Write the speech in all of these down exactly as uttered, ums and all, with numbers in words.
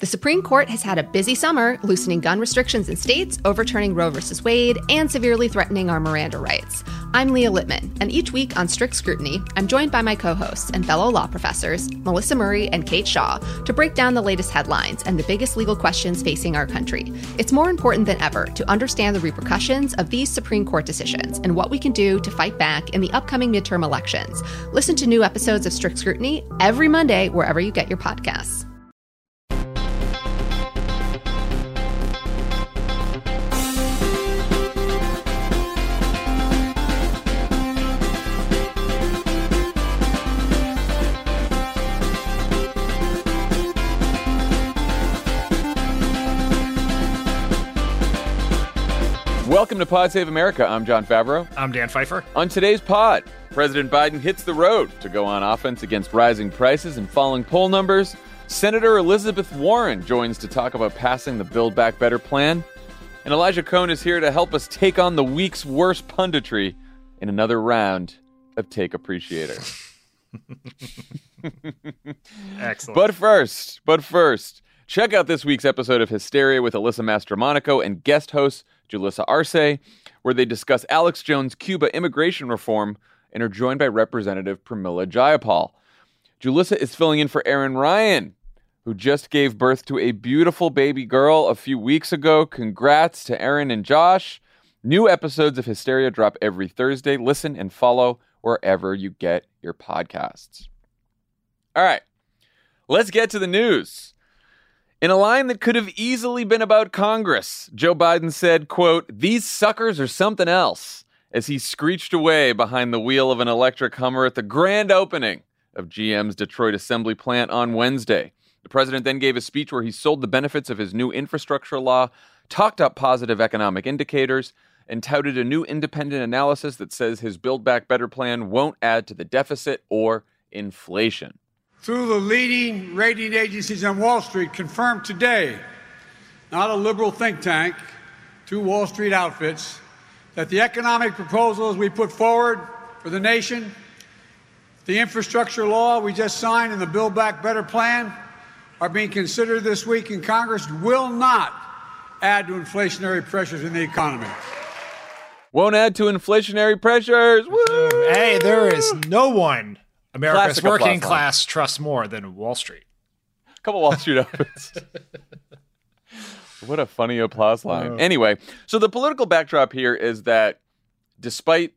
The Supreme Court has had a busy summer, loosening gun restrictions in states, overturning Roe v. Wade, and severely threatening our Miranda rights. I'm Leah Litman, and each week on Strict Scrutiny, I'm joined by my co-hosts and fellow law professors, Melissa Murray and Kate Shaw, to break down the latest headlines and the biggest legal questions facing our country. It's more important than ever to understand the repercussions of these Supreme Court decisions and what we can do to fight back in the upcoming midterm elections. Listen to new episodes of Strict Scrutiny every Monday, wherever you get your podcasts. Welcome to Pod Save America. I'm John Favreau. I'm Dan Pfeiffer. On today's pod, President Biden hits the road to go on offense against rising prices and falling poll numbers. Senator Elizabeth Warren joins to talk about passing the Build Back Better plan. And Elijah Cone is here to help us take on the week's worst punditry in another round of Take Appreciator. Excellent. But first, but first, check out this week's episode of Hysteria with Alyssa Mastromonaco and guest host Julissa Arce, where they discuss Alex Jones' Cuba immigration reform and are joined by Representative Pramila Jayapal. Julissa is filling in for Erin Ryan, who just gave birth to a beautiful baby girl a few weeks ago. Congrats to Erin and Josh. New episodes of Hysteria drop every Thursday. Listen and follow wherever you get your podcasts. All right, let's get to the news. In a line that could have easily been about Congress, Joe Biden said, quote, "These suckers are something else," as he screeched away behind the wheel of an electric Hummer at the grand opening of G M's Detroit assembly plant on Wednesday. The president then gave a speech where he sold the benefits of his new infrastructure law, talked up positive economic indicators, and touted a new independent analysis that says his Build Back Better plan won't add to the deficit or inflation. Through the leading rating agencies on Wall Street, confirmed today, not a liberal think tank, two Wall Street outfits, that the economic proposals we put forward for the nation, the infrastructure law we just signed and the Build Back Better plan are being considered this week in Congress will not add to inflationary pressures in the economy. Won't add to inflationary pressures. Woo! Hey, there is no one America's Classic working class trusts more than Wall Street. A couple Wall Street outfits. What a funny applause line. Oh. Anyway, so the political backdrop here is that despite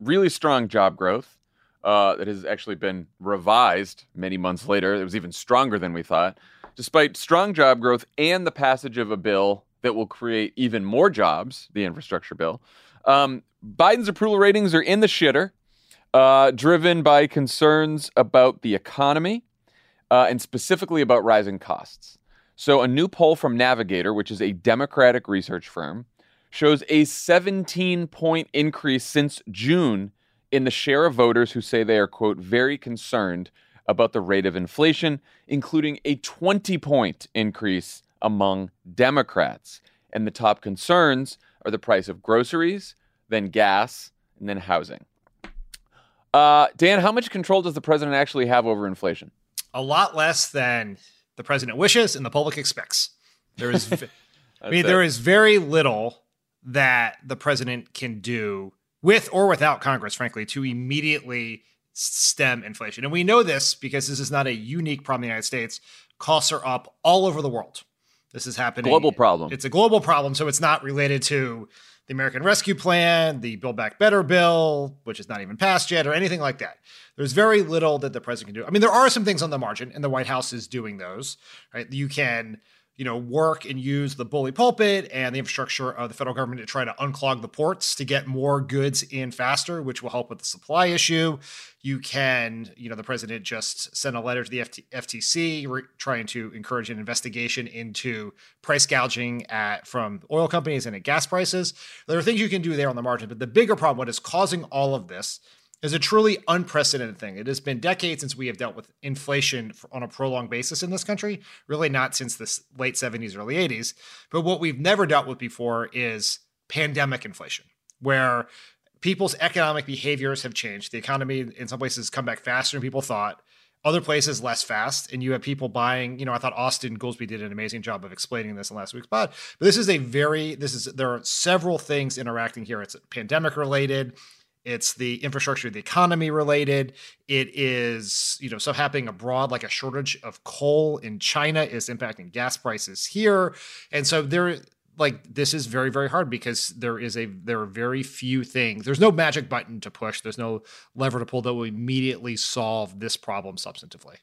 really strong job growth uh, that has actually been revised many months later, it was even stronger than we thought, despite strong job growth and the passage of a bill that will create even more jobs, the infrastructure bill, um, Biden's approval ratings are in the shitter. Uh, driven by concerns about the economy uh, and specifically about rising costs. So a new poll from Navigator, which is a Democratic research firm, shows a seventeen-point increase since June in the share of voters who say they are, quote, very concerned about the rate of inflation, including a twenty-point increase among Democrats. And the top concerns are the price of groceries, then gas, and then housing. Uh, Dan, how much control does the president actually have over inflation? A lot less than the president wishes and the public expects. There is, v- I mean, it. there is very little that the president can do with or without Congress, frankly, to immediately stem inflation. And we know this because this is not a unique problem in the United States. Costs are up all over the world. This is happening. Global problem. It's a global problem, so it's not related to the American Rescue Plan, the Build Back Better bill, which is not even passed yet, or anything like that. There's very little that the president can do. I mean, there are some things on the margin, and the White House is doing those. Right? You can you know, work and use the bully pulpit and the infrastructure of the federal government to try to unclog the ports to get more goods in faster, which will help with the supply issue. You can, you know, the president just sent a letter to the F T C re- trying to encourage an investigation into price gouging at from oil companies and at gas prices. There are things you can do there on the margin, but the bigger problem, what is causing all of this, is a truly unprecedented thing. It has been decades since we have dealt with inflation on a prolonged basis in this country, really not since the late seventies, early eighties. But what we've never dealt with before is pandemic inflation, where people's economic behaviors have changed. The economy in some places has come back faster than people thought, other places less fast. And you have people buying, you know, I thought Austin Goolsbee did an amazing job of explaining this in last week's pod. But this is a very, this is, there are several things interacting here. It's pandemic related. It's the infrastructure of the economy related. It is, you know, stuff happening abroad, like a shortage of coal in China is impacting gas prices here. And so there, like, this is very, very hard because there is a, there are very few things. There's no magic button to push. There's no lever to pull that will immediately solve this problem substantively.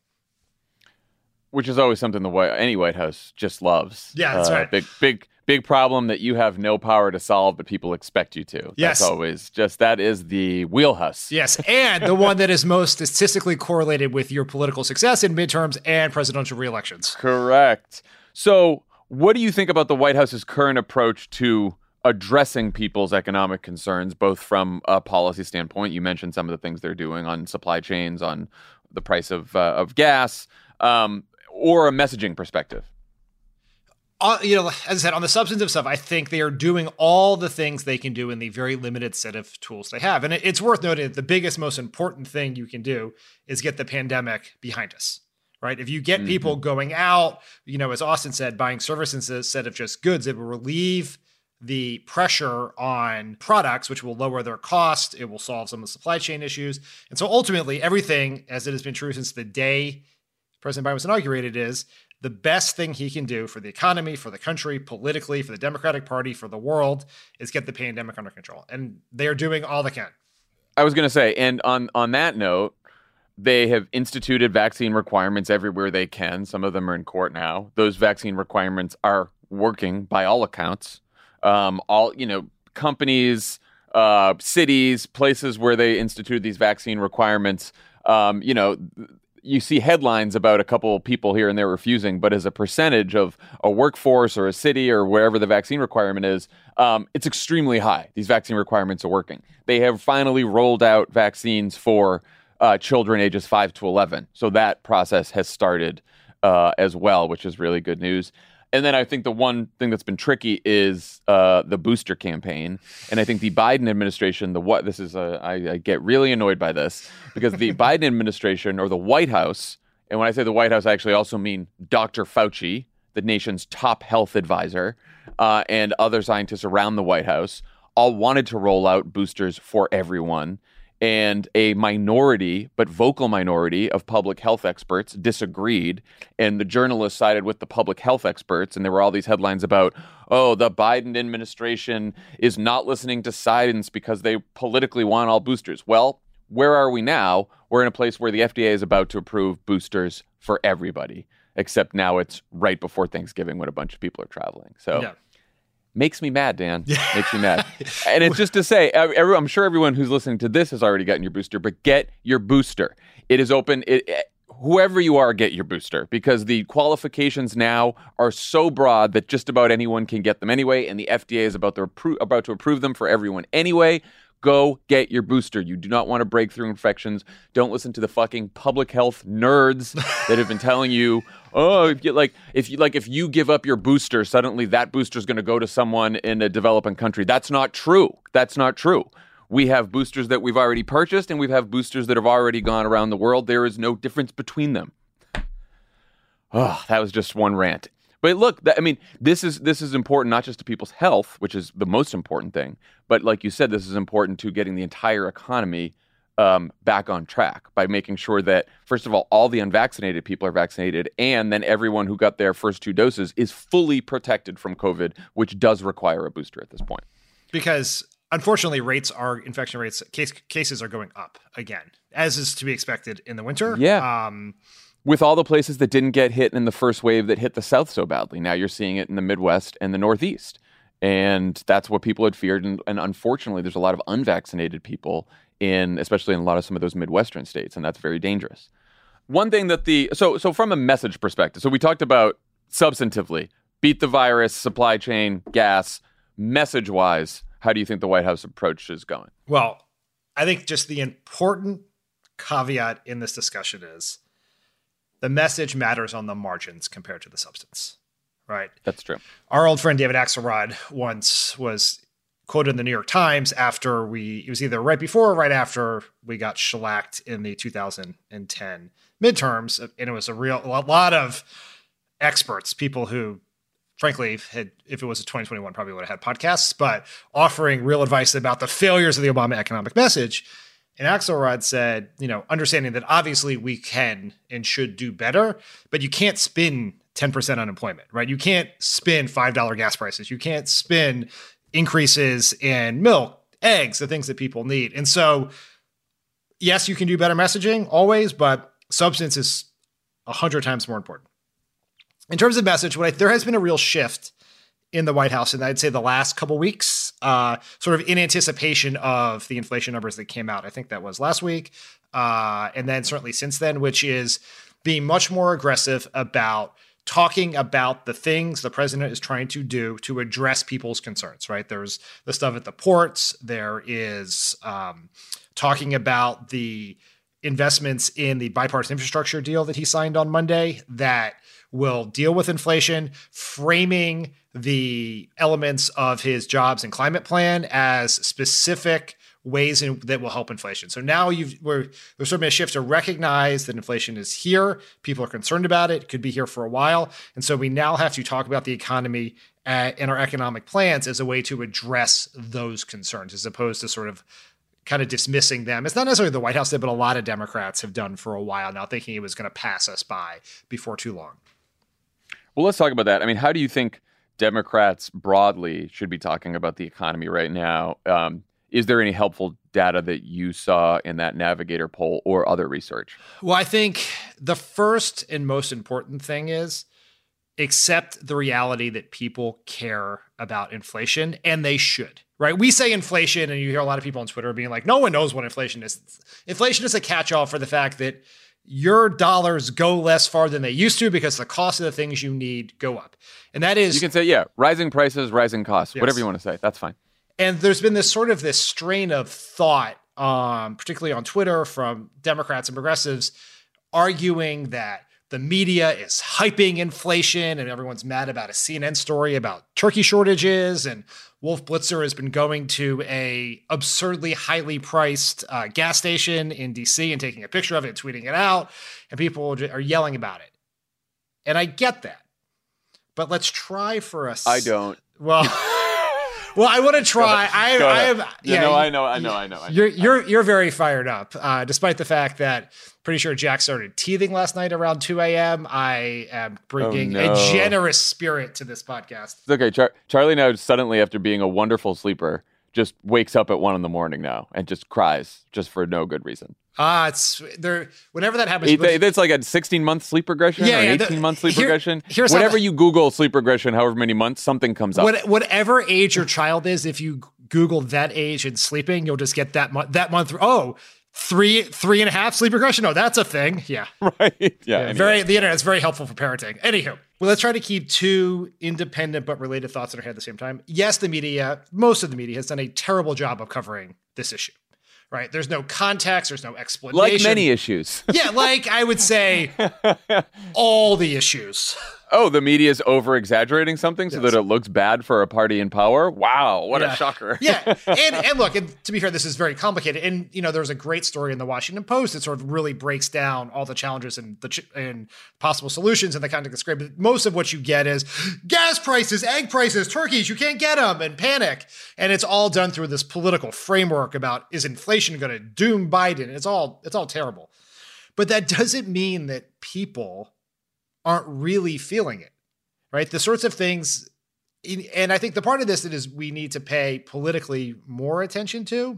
Which is always something the White, any White House just loves. Yeah, that's uh, right. Big, big, big problem that you have no power to solve, but people expect you to. Yes. That's always just, that is the wheelhouse. Yes, and the one that is most statistically correlated with your political success in midterms and presidential reelections. Correct. So what do you think about the White House's current approach to addressing people's economic concerns, both from a policy standpoint? You mentioned some of the things they're doing on supply chains, on the price of, uh, of gas, um, or a messaging perspective? Uh, you know, as I said, on the substantive stuff, I think they are doing all the things they can do in the very limited set of tools they have. And it, it's worth noting that the biggest, most important thing you can do is get the pandemic behind us, right? If you get mm-hmm. people going out, you know, as Austin said, buying services instead of just goods, it will relieve the pressure on products, which will lower their cost. It will solve some of the supply chain issues. And so ultimately, everything, as it has been true since the day President Biden was inaugurated, is the best thing he can do for the economy, for the country, politically, for the Democratic Party, for the world, is get the pandemic under control. And they are doing all they can. I was going to say, and on, on that note, they have instituted vaccine requirements everywhere they can. Some of them are in court now. Those vaccine requirements are working by all accounts. Um, all, you know, companies, uh, cities, places where they institute these vaccine requirements, um, you know, you see headlines about a couple of people here and there refusing, but as a percentage of a workforce or a city or wherever the vaccine requirement is, um, it's extremely high. These vaccine requirements are working. They have finally rolled out vaccines for uh, children ages five to eleven. So that process has started uh, as well, which is really good news. And then I think the one thing that's been tricky is uh, the booster campaign. And I think the Biden administration, the what this is, a, I, I get really annoyed by this because the Biden administration or the White House, and when I say the White House, I actually also mean Doctor Fauci, the nation's top health advisor, uh, and other scientists around the White House, all wanted to roll out boosters for everyone. And a minority, but vocal minority, of public health experts disagreed. And the journalists sided with the public health experts. And there were all these headlines about, oh, the Biden administration is not listening to science because they politically want all boosters. Well, where are we now? We're in a place where the F D A is about to approve boosters for everybody, except now it's right before Thanksgiving when a bunch of people are traveling. So. Yeah. Makes me mad, Dan. Makes me mad. And it's just to say, everyone, I'm sure everyone who's listening to this has already gotten your booster, but get your booster. It is open. It, it, whoever you are, get your booster because the qualifications now are so broad that just about anyone can get them anyway. And the F D A is about to, appro- about to approve them for everyone anyway. Go get your booster. You do not want to break through infections. Don't listen to the fucking public health nerds that have been telling you, oh, if you, like if you like if you give up your booster, suddenly that booster is going to go to someone in a developing country. That's not true. That's not true. We have boosters that we've already purchased, and we have boosters that have already gone around the world. There is no difference between them. Oh, that was just one rant. But look, that, I mean, this is this is important not just to people's health, which is the most important thing, but like you said, this is important to getting the entire economy um, back on track by making sure that, first of all, all the unvaccinated people are vaccinated, and then everyone who got their first two doses is fully protected from COVID, which does require a booster at this point. Because unfortunately, rates are infection rates, case, cases are going up again, as is to be expected in the winter. Yeah. Um, with all the places that didn't get hit in the first wave that hit the South so badly. Now you're seeing it in the Midwest and the Northeast. And that's what people had feared. And, and unfortunately, there's a lot of unvaccinated people in, especially in a lot of some of those Midwestern states. And that's very dangerous. One thing that the, so, so from a message perspective, so we talked about substantively, beat the virus, supply chain, gas, message wise, how do you think the White House approach is going? Well, I think just the important caveat in this discussion is the message matters on the margins compared to the substance. Right. That's true. Our old friend David Axelrod once was quoted in the New York Times after we, it was either right before or right after we got shellacked in the two thousand ten midterms. And it was a real, a lot of experts, people who frankly had, if it was a twenty twenty-one, probably would have had podcasts, but offering real advice about the failures of the Obama economic message. And Axelrod said, you know, understanding that obviously we can and should do better, but you can't spin ten percent unemployment, right? You can't spin five dollars gas prices. You can't spin increases in milk, eggs, the things that people need. And so, yes, you can do better messaging always, but substance is one hundred times more important. In terms of message, what I, there has been a real shift in the White House, and I'd say the last couple weeks, uh, sort of in anticipation of the inflation numbers that came out. I think that was last week. Uh, and then certainly since then, which is being much more aggressive about talking about the things the president is trying to do to address people's concerns, right? There's the stuff at the ports. There is um, talking about the investments in the bipartisan infrastructure deal that he signed on Monday that will deal with inflation, framing the elements of his jobs and climate plan as specific ways in, that will help inflation. So now you've, we're, there's sort of a shift to recognize that inflation is here. People are concerned about it. It could be here for a while. And so we now have to talk about the economy and our economic plans as a way to address those concerns, as opposed to sort of kind of dismissing them. It's not necessarily the White House did, but a lot of Democrats have done for a while now, thinking it was going to pass us by before too long. Well, let's talk about that. I mean, how do you think Democrats broadly should be talking about the economy right now? Um, Is there any helpful data that you saw in that Navigator poll or other research? Well, I think the first and most important thing is accept the reality that people care about inflation, and they should, right? We say inflation, and you hear a lot of people on Twitter being like, no one knows what inflation is. Inflation is a catch-all for the fact that your dollars go less far than they used to because the cost of the things you need go up. And that is— You can say, yeah, rising prices, rising costs, yes. Whatever you want to say. That's fine. And there's been this sort of this strain of thought, um, particularly on Twitter, from Democrats and progressives arguing that the media is hyping inflation and everyone's mad about a C N N story about turkey shortages. And Wolf Blitzer has been going to a absurdly highly priced uh, gas station in D C and taking a picture of it, tweeting it out, and people are yelling about it. And I get that. But let's try for a... I don't. Well... Well, I want to try. I, I have. Yeah, no, I know, I know, I know. I know. You're you're you're very fired up, uh, despite the fact that pretty sure Jack started teething last night around two a.m. I am bringing oh, no. a generous spirit to this podcast. It's okay, Char- Charlie now suddenly, after being a wonderful sleeper, just wakes up at one in the morning now and just cries just for no good reason. Ah, uh, it's there. Whenever that happens, it, it's like a sixteen-month sleep regression yeah, or an eighteen-month sleep here, regression. Whenever you Google sleep regression, however many months, something comes up. What, whatever age your child is, if you Google that age and sleeping, you'll just get that month. That month, oh, three, three and a half sleep regression. No, that's a thing. Yeah, right. Yeah, yeah anyway. Very. The internet's very helpful for parenting. Anywho, well, let's try to keep two independent but related thoughts in our head at the same time. Yes, the media, most of the media, has done a terrible job of covering this issue. Right. There's no context. There's no explanation. Like many issues. Yeah. Like I would say all the issues. Oh, the media is over-exaggerating something so yes. that it looks bad for a party in power. Wow. What yeah. a shocker. Yeah. And and look, and to be fair, this is very complicated. And, you know, there's a great story in the Washington Post that sort of really breaks down all the challenges and the ch- and possible solutions in the context of the script. But most of what you get is gas prices, egg prices, turkeys, you can't get them, and panic. And it's all done through this political framework about is inflation going to doom Biden? It's all it's all terrible. But that doesn't mean that people aren't really feeling it, right? The sorts of things, and I think the part of this that is we need to pay politically more attention to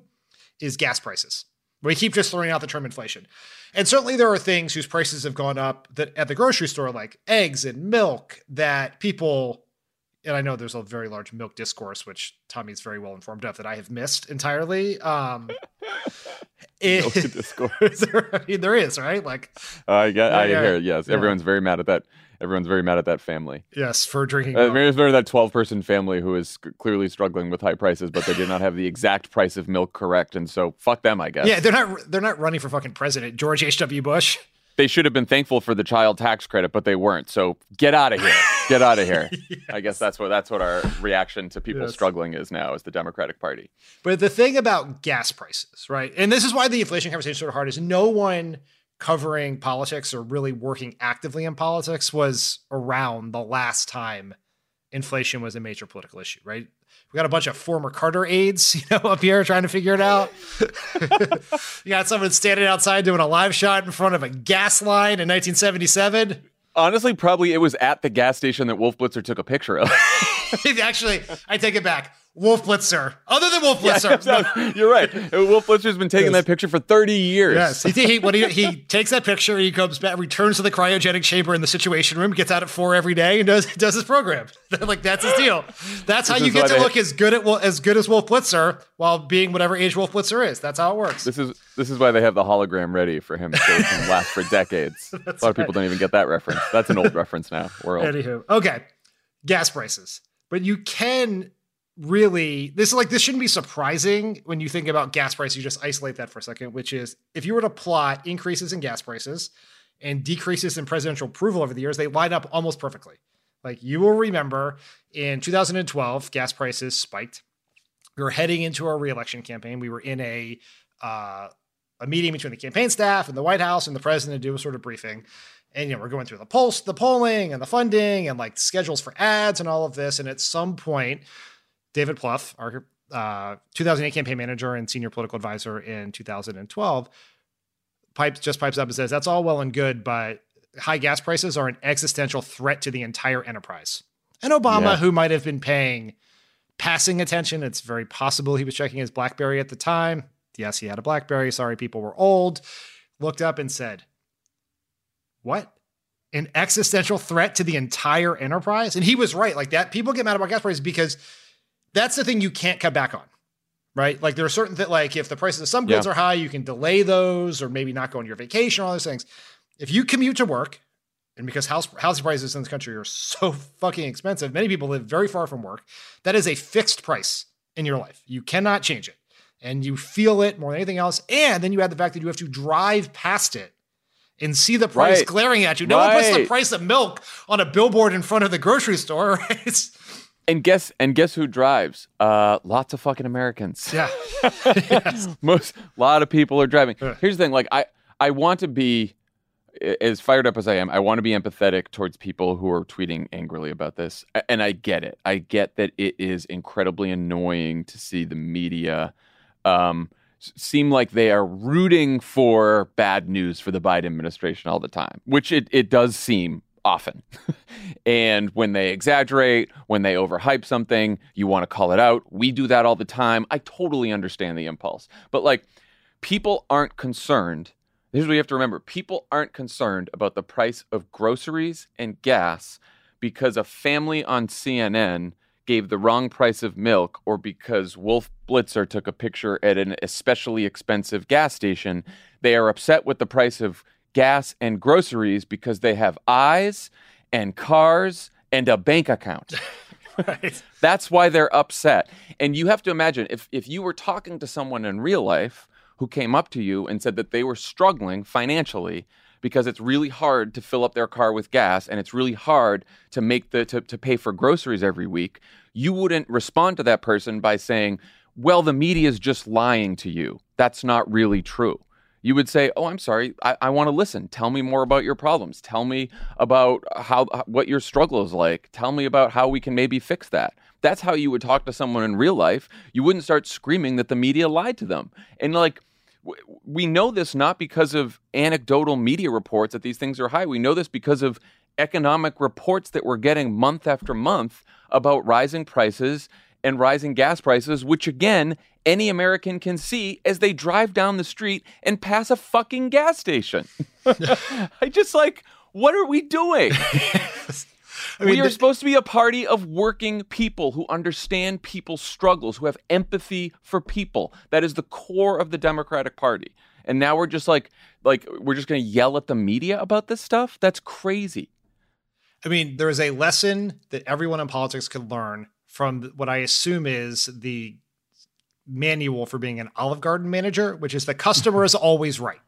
is gas prices, We keep just throwing out the term inflation. And certainly there are things whose prices have gone up that at the grocery store, like eggs and milk, that people, and I know there's a very large milk discourse, which Tommy's very well informed of, that I have missed entirely. Um, milk discourse. there, I mean, there is, right? Like, uh, yeah, yeah, I yeah, hear it, yes. Yeah. Everyone's very mad at that. Everyone's very mad at that family. Yes, for drinking. Uh, Everyone's mad at that twelve-person family who is clearly struggling with high prices, but they did not have the exact price of milk correct, and so fuck them, I guess. Yeah, they're not. They're not running for fucking president, George H W Bush. They should have been thankful for the child tax credit, but they weren't. So get out of here. Get out of here. Yes. I guess that's what that's what our reaction to people yes. struggling is now, is the Democratic Party. But the thing about gas prices, right? And this is why the inflation conversation is sort of hard, is no one covering politics or really working actively in politics was around the last time inflation was a major political issue, right? We got a bunch of former Carter aides, you know, up here trying to figure it out. You got someone standing outside doing a live shot in front of a gas line in nineteen seventy-seven. Honestly, probably it was at the gas station that Wolf Blitzer took a picture of. Actually, I take it back. Wolf Blitzer. Other than Wolf Blitzer. Yeah, no, you're right. Wolf Blitzer's been taking yes. that picture for thirty years. Yes. He, he, when he, he takes that picture, he comes back, returns to the cryogenic chamber in the Situation Room, gets out at four every day, and does does his program. Like, that's his deal. That's how this you get to I look as good at as good as Wolf Blitzer while being whatever age Wolf Blitzer is. That's how it works. This is this is why they have the hologram ready for him, so it can last for decades. A lot right. of people don't even get that reference. That's an old reference now. We're old. Anywho. Okay. Gas prices. But you can... Really, this is like this shouldn't be surprising when you think about gas prices. You just isolate that for a second, which is if you were to plot increases in gas prices and decreases in presidential approval over the years, they line up almost perfectly. Like, you will remember in two thousand twelve, gas prices spiked. We were heading into our reelection campaign. We were in a uh, a meeting between the campaign staff and the White House and the president to do a sort of briefing. And, you know, we're going through the polls, the polling and the funding and like schedules for ads and all of this. And at some point, David Plouffe, our uh, two thousand eight campaign manager and senior political advisor in two thousand twelve, pipes just pipes up and says, that's all well and good, but high gas prices are an existential threat to the entire enterprise. And Obama, yeah. who might have been paying passing attention, it's very possible he was checking his BlackBerry at the time. Yes, he had a BlackBerry. Sorry, people were old. Looked up and said, what? An existential threat to the entire enterprise? And he was right. Like, that, people get mad about gas prices because that's the thing you can't cut back on, right? Like, there are certain that, like, if the prices of some goods yeah. are high, you can delay those or maybe not go on your vacation or all those things. If you commute to work, and because house housing prices in this country are so fucking expensive, many people live very far from work, that is a fixed price in your life. You cannot change it. And you feel it more than anything else. And then you add the fact that you have to drive past it and see the price right. glaring at you. No right. one puts the price of milk on a billboard in front of the grocery store, right? It's, And guess and guess who drives? Uh, lots of fucking Americans. Yeah, yes. most lot of people are driving. Here's the thing: like, I, I want to be as fired up as I am. I want to be empathetic towards people who are tweeting angrily about this, and I get it. I get that it is incredibly annoying to see the media um, seem like they are rooting for bad news for the Biden administration all the time, which it it does seem. Often. And when they exaggerate, when they overhype something, you want to call it out. We do that all the time. I totally understand the impulse. But, like, people aren't concerned. Here's what you have to remember. People aren't concerned about the price of groceries and gas because a family on C N N gave the wrong price of milk or because Wolf Blitzer took a picture at an especially expensive gas station. They are upset with the price of gas and groceries because they have eyes and cars and a bank account. Right. That's why they're upset. And you have to imagine if, if you were talking to someone in real life who came up to you and said that they were struggling financially because it's really hard to fill up their car with gas and it's really hard to make the to, to pay for groceries every week, you wouldn't respond to that person by saying, well, the media is just lying to you. That's not really true. You would say, oh, I'm sorry, I, I want to listen. Tell me more about your problems. Tell me about how what your struggle is like. Tell me about how we can maybe fix that. That's how you would talk to someone in real life. You wouldn't start screaming that the media lied to them. And, like, w- we know this not because of anecdotal media reports that these things are high. We know this because of economic reports that we're getting month after month about rising prices and rising gas prices, which again, any American can see as they drive down the street and pass a fucking gas station. I just like, what are we doing? I mean, we are th- supposed to be a party of working people who understand people's struggles, who have empathy for people. That is the core of the Democratic Party. And now we're just like, like we're just going to yell at the media about this stuff? That's crazy. I mean, there is a lesson that everyone in politics could learn from what I assume is the manual for being an Olive Garden manager, which is the customer is always right.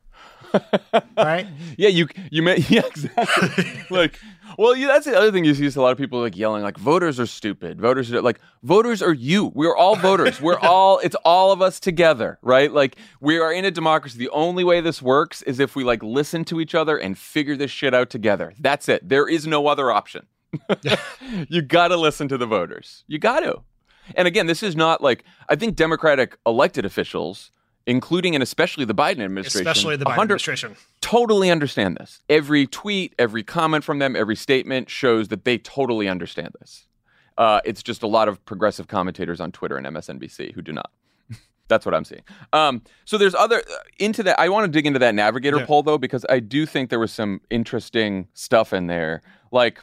Right? Yeah, you you may, yeah, exactly. Like, well, yeah, that's the other thing you see is a lot of people like yelling like voters are stupid. Voters are like voters are you. We're all voters. We're all it's all of us together, right? Like we are in a democracy. The only way this works is if we like listen to each other and figure this shit out together. That's it. There is no other option. You got to listen to the voters. You got to. And again, this is not like I think Democratic elected officials including and especially the Biden administration. Especially the Biden administration. Totally understand this. Every tweet, every comment from them, every statement shows that they totally understand this. Uh, it's just a lot of progressive commentators on Twitter and M S N B C who do not. That's what I'm seeing. Um, so there's other uh, into that. I want to dig into that Navigator yeah. poll, though, because I do think there was some interesting stuff in there. Like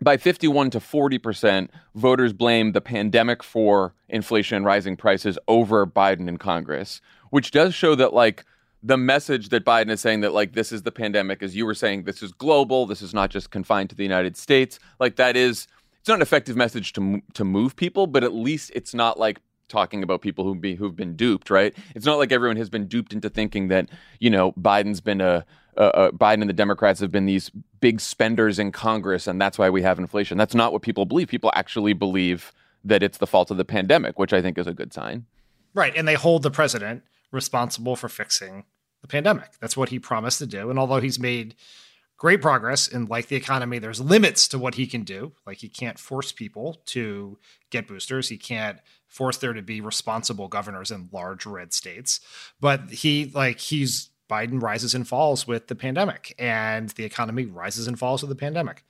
by fifty-one to forty percent, voters blame the pandemic for inflation and rising prices over Biden in Congress. Which does show that, like, the message that Biden is saying that, like, this is the pandemic, as you were saying, this is global. This is not just confined to the United States. Like, that is, it's not an effective message to to move people, but at least it's not, like, talking about people who be, who've been duped, right? It's not like everyone has been duped into thinking that, you know, Biden's been a, a, a Biden and the Democrats have been these big spenders in Congress, and that's why we have inflation. That's not what people believe. People actually believe that it's the fault of the pandemic, which I think is a good sign. Right, and they hold the president responsible for fixing the pandemic. That's what he promised to do. And although he's made great progress in, like, the economy, there's limits to what he can do. Like, he can't force people to get boosters. He can't force there to be responsible governors in large red states. But he, like, he's Biden rises and falls with the pandemic, and the economy rises and falls with the pandemic.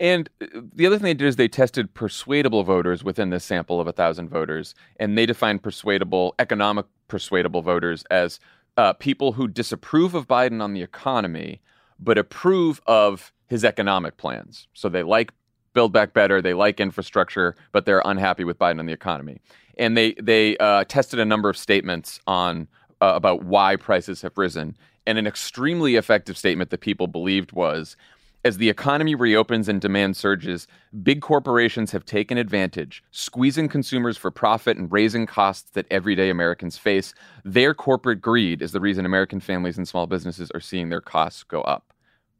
And the other thing they did is they tested persuadable voters within this sample of one thousand voters, and they defined persuadable, economic persuadable voters as uh, people who disapprove of Biden on the economy, but approve of his economic plans. So they like Build Back Better, they like infrastructure, but they're unhappy with Biden on the economy. And they, they uh, tested a number of statements on uh, about why prices have risen. And an extremely effective statement that people believed was, as the economy reopens and demand surges, big corporations have taken advantage, squeezing consumers for profit and raising costs that everyday Americans face. Their corporate greed is the reason American families and small businesses are seeing their costs go up.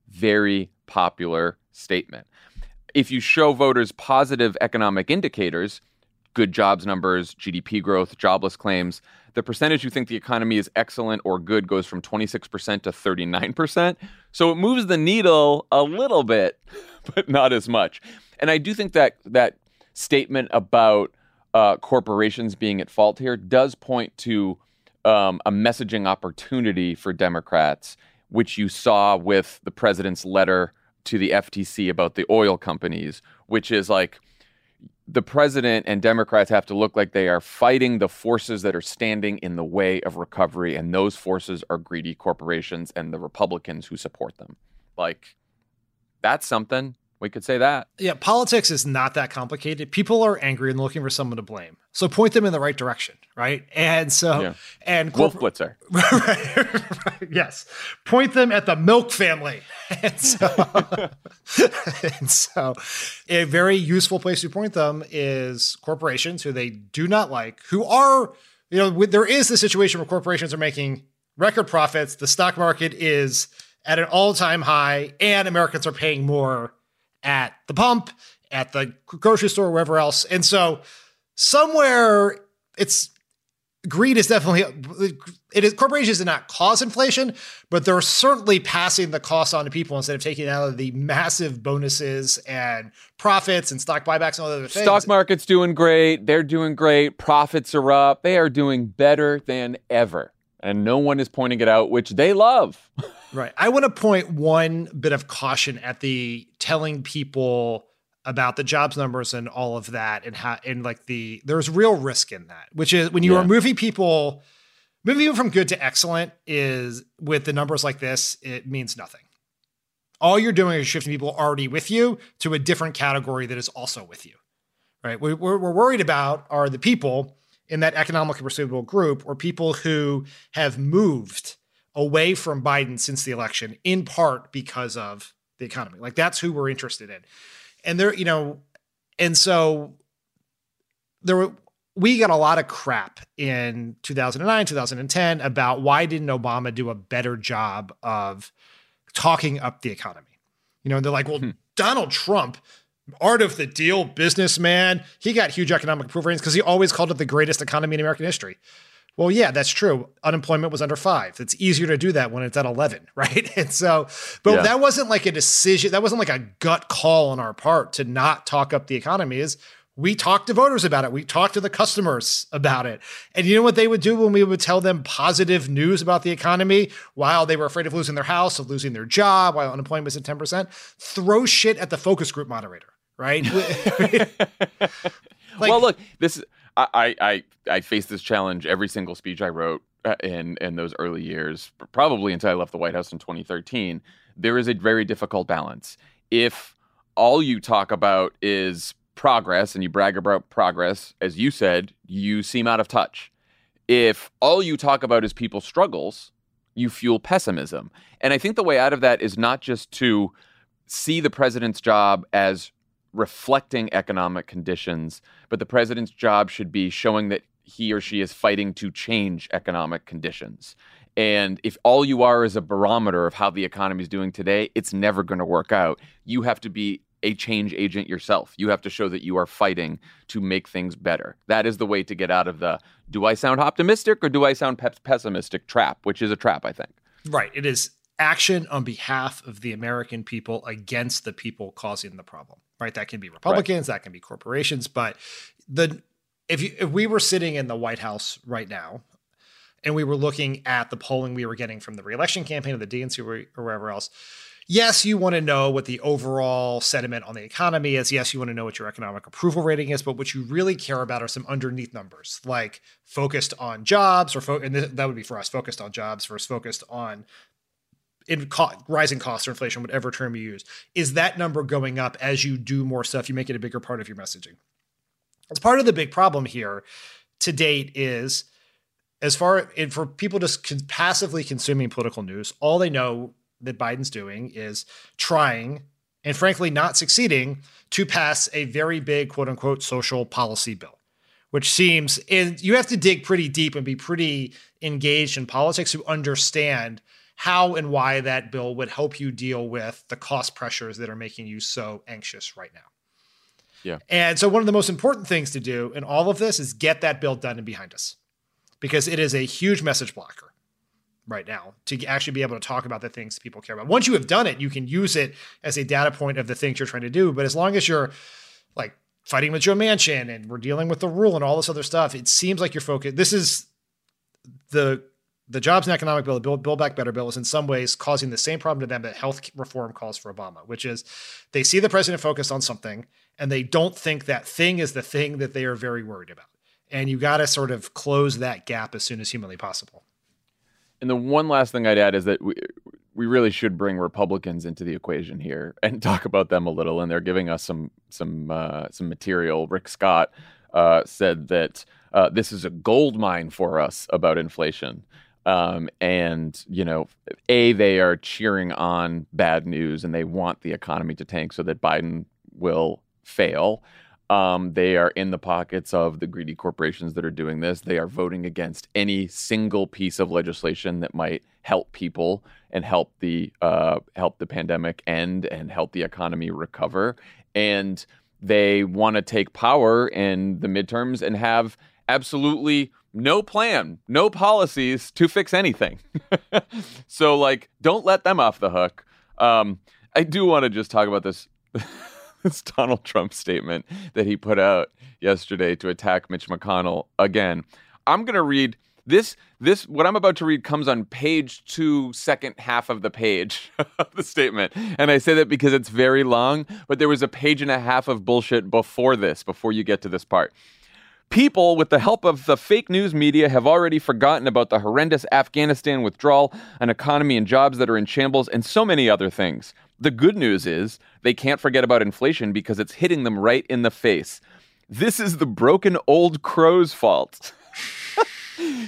Very popular statement. If you show voters positive economic indicators, good jobs numbers, G D P growth, jobless claims, the percentage who think the economy is excellent or good goes from twenty-six percent to thirty-nine percent. So it moves the needle a little bit, but not as much. And I do think that that statement about uh, corporations being at fault here does point to um, a messaging opportunity for Democrats, which you saw with the president's letter to the F T C about the oil companies, which is like, the president and Democrats have to look like they are fighting the forces that are standing in the way of recovery. And those forces are greedy corporations and the Republicans who support them. Like, that's something. We could say that. Yeah, politics is not that complicated. People are angry and looking for someone to blame. So point them in the right direction, right? And so, yeah. and corp- Wolf Blitzer. right, right, yes. Point them at the Milk family. And so, and so a very useful place to point them is corporations who they do not like, who are, you know, there is the situation where corporations are making record profits. The stock market is at an all-time high, and Americans are paying more at the pump, at the grocery store, wherever else. And so, somewhere, it's greed is definitely it is corporations did not cause inflation, but they're certainly passing the cost on to people instead of taking out of the massive bonuses and profits and stock buybacks and all the other things. Stock market's doing great. They're doing great. Profits are up. They are doing better than ever. And no one is pointing it out, which they love. Right. I want to point one bit of caution at the telling people about the jobs numbers and all of that, and how, and like the, there's real risk in that, which is when you yeah. are moving people, moving people from good to excellent is with the numbers like this, it means nothing. All you're doing is shifting people already with you to a different category that is also with you, right? What we're, we're worried about are the people in that economically pursuable group, or people who have moved away from Biden since the election, in part because of the economy. Like, that's who we're interested in. And there, you know, and so there were, we got a lot of crap in two thousand nine, two thousand ten about why didn't Obama do a better job of talking up the economy? You know, and they're like, well, hmm. Donald Trump, art of the deal, businessman, he got huge economic approval ratings because he always called it the greatest economy in American history. Well, yeah, that's true. Unemployment was under five. It's easier to do that when it's at eleven, right? And so, but yeah. that wasn't like a decision. That wasn't like a gut call on our part to not talk up the economy. Is we talked to voters about it. We talked to the customers about it. And you know what they would do when we would tell them positive news about the economy while they were afraid of losing their house, of losing their job, while unemployment was at ten percent? Throw shit at the focus group moderator, right? like, well, look, this is... I, I I faced this challenge every single speech I wrote in, in those early years, probably until I left the White House in twenty thirteen. There is a very difficult balance. If all you talk about is progress and you brag about progress, as you said, you seem out of touch. If all you talk about is people's struggles, you fuel pessimism. And I think the way out of that is not just to see the president's job as reflecting economic conditions, but the president's job should be showing that he or she is fighting to change economic conditions. And if all you are is a barometer of how the economy is doing today, it's never going to work out. You have to be a change agent yourself. You have to show that you are fighting to make things better. That is the way to get out of the, do I sound optimistic or do I sound pe- pessimistic trap, which is a trap, I think. Right. It is action on behalf of the American people against the people causing the problem, right? That can be Republicans, right. That can be corporations. But the if, you, if we were sitting in the White House right now and we were looking at the polling we were getting from the reelection campaign or the D N C or, or wherever else, yes, you want to know what the overall sentiment on the economy is. Yes, you want to know what your economic approval rating is. But what you really care about are some underneath numbers, like focused on jobs or fo- – and th- that would be for us, focused on jobs versus focused on – in co- rising costs or inflation, whatever term you use. Is that number going up as you do more stuff? You make it a bigger part of your messaging. That's part of the big problem here to date is, as far and for people just con- passively consuming political news, all they know that Biden's doing is trying and frankly not succeeding to pass a very big quote unquote social policy bill, which seems, and you have to dig pretty deep and be pretty engaged in politics to understand how and why that bill would help you deal with the cost pressures that are making you so anxious right now. Yeah. And so one of the most important things to do in all of this is get that bill done and behind us, because it is a huge message blocker right now to actually be able to talk about the things people care about. Once you have done it, you can use it as a data point of the things you're trying to do. But as long as you're like fighting with Joe Manchin and we're dealing with the rule and all this other stuff, it seems like you're focused. This is the The jobs and economic bill, the Build Back Better bill, is in some ways causing the same problem to them that health reform caused for Obama, which is they see the president focused on something and they don't think that thing is the thing that they are very worried about. And you got to sort of close that gap as soon as humanly possible. And the one last thing I'd add is that we we really should bring Republicans into the equation here and talk about them a little. And they're giving us some some uh, some material. Rick Scott uh, said that uh, this is a gold mine for us about inflation. Um, and, you know, A, they are cheering on bad news and they want the economy to tank so that Biden will fail. Um, they are in the pockets of the greedy corporations that are doing this. They are voting against any single piece of legislation that might help people and help the uh, help the pandemic end and help the economy recover. And they want to take power in the midterms and have absolutely no plan, no policies to fix anything. So, like, don't let them off the hook. Um, I do want to just talk about this, this Donald Trump statement that he put out yesterday to attack Mitch McConnell again. I'm going to read This, this, what I'm about to read comes on page two, second half of the page of the statement. And I say that because it's very long, but there was a page and a half of bullshit before this, before you get to this part. People, with the help of the fake news media, have already forgotten about the horrendous Afghanistan withdrawal, an economy and jobs that are in shambles, and so many other things. The good news is they can't forget about inflation because it's hitting them right in the face. This is the broken old crow's fault.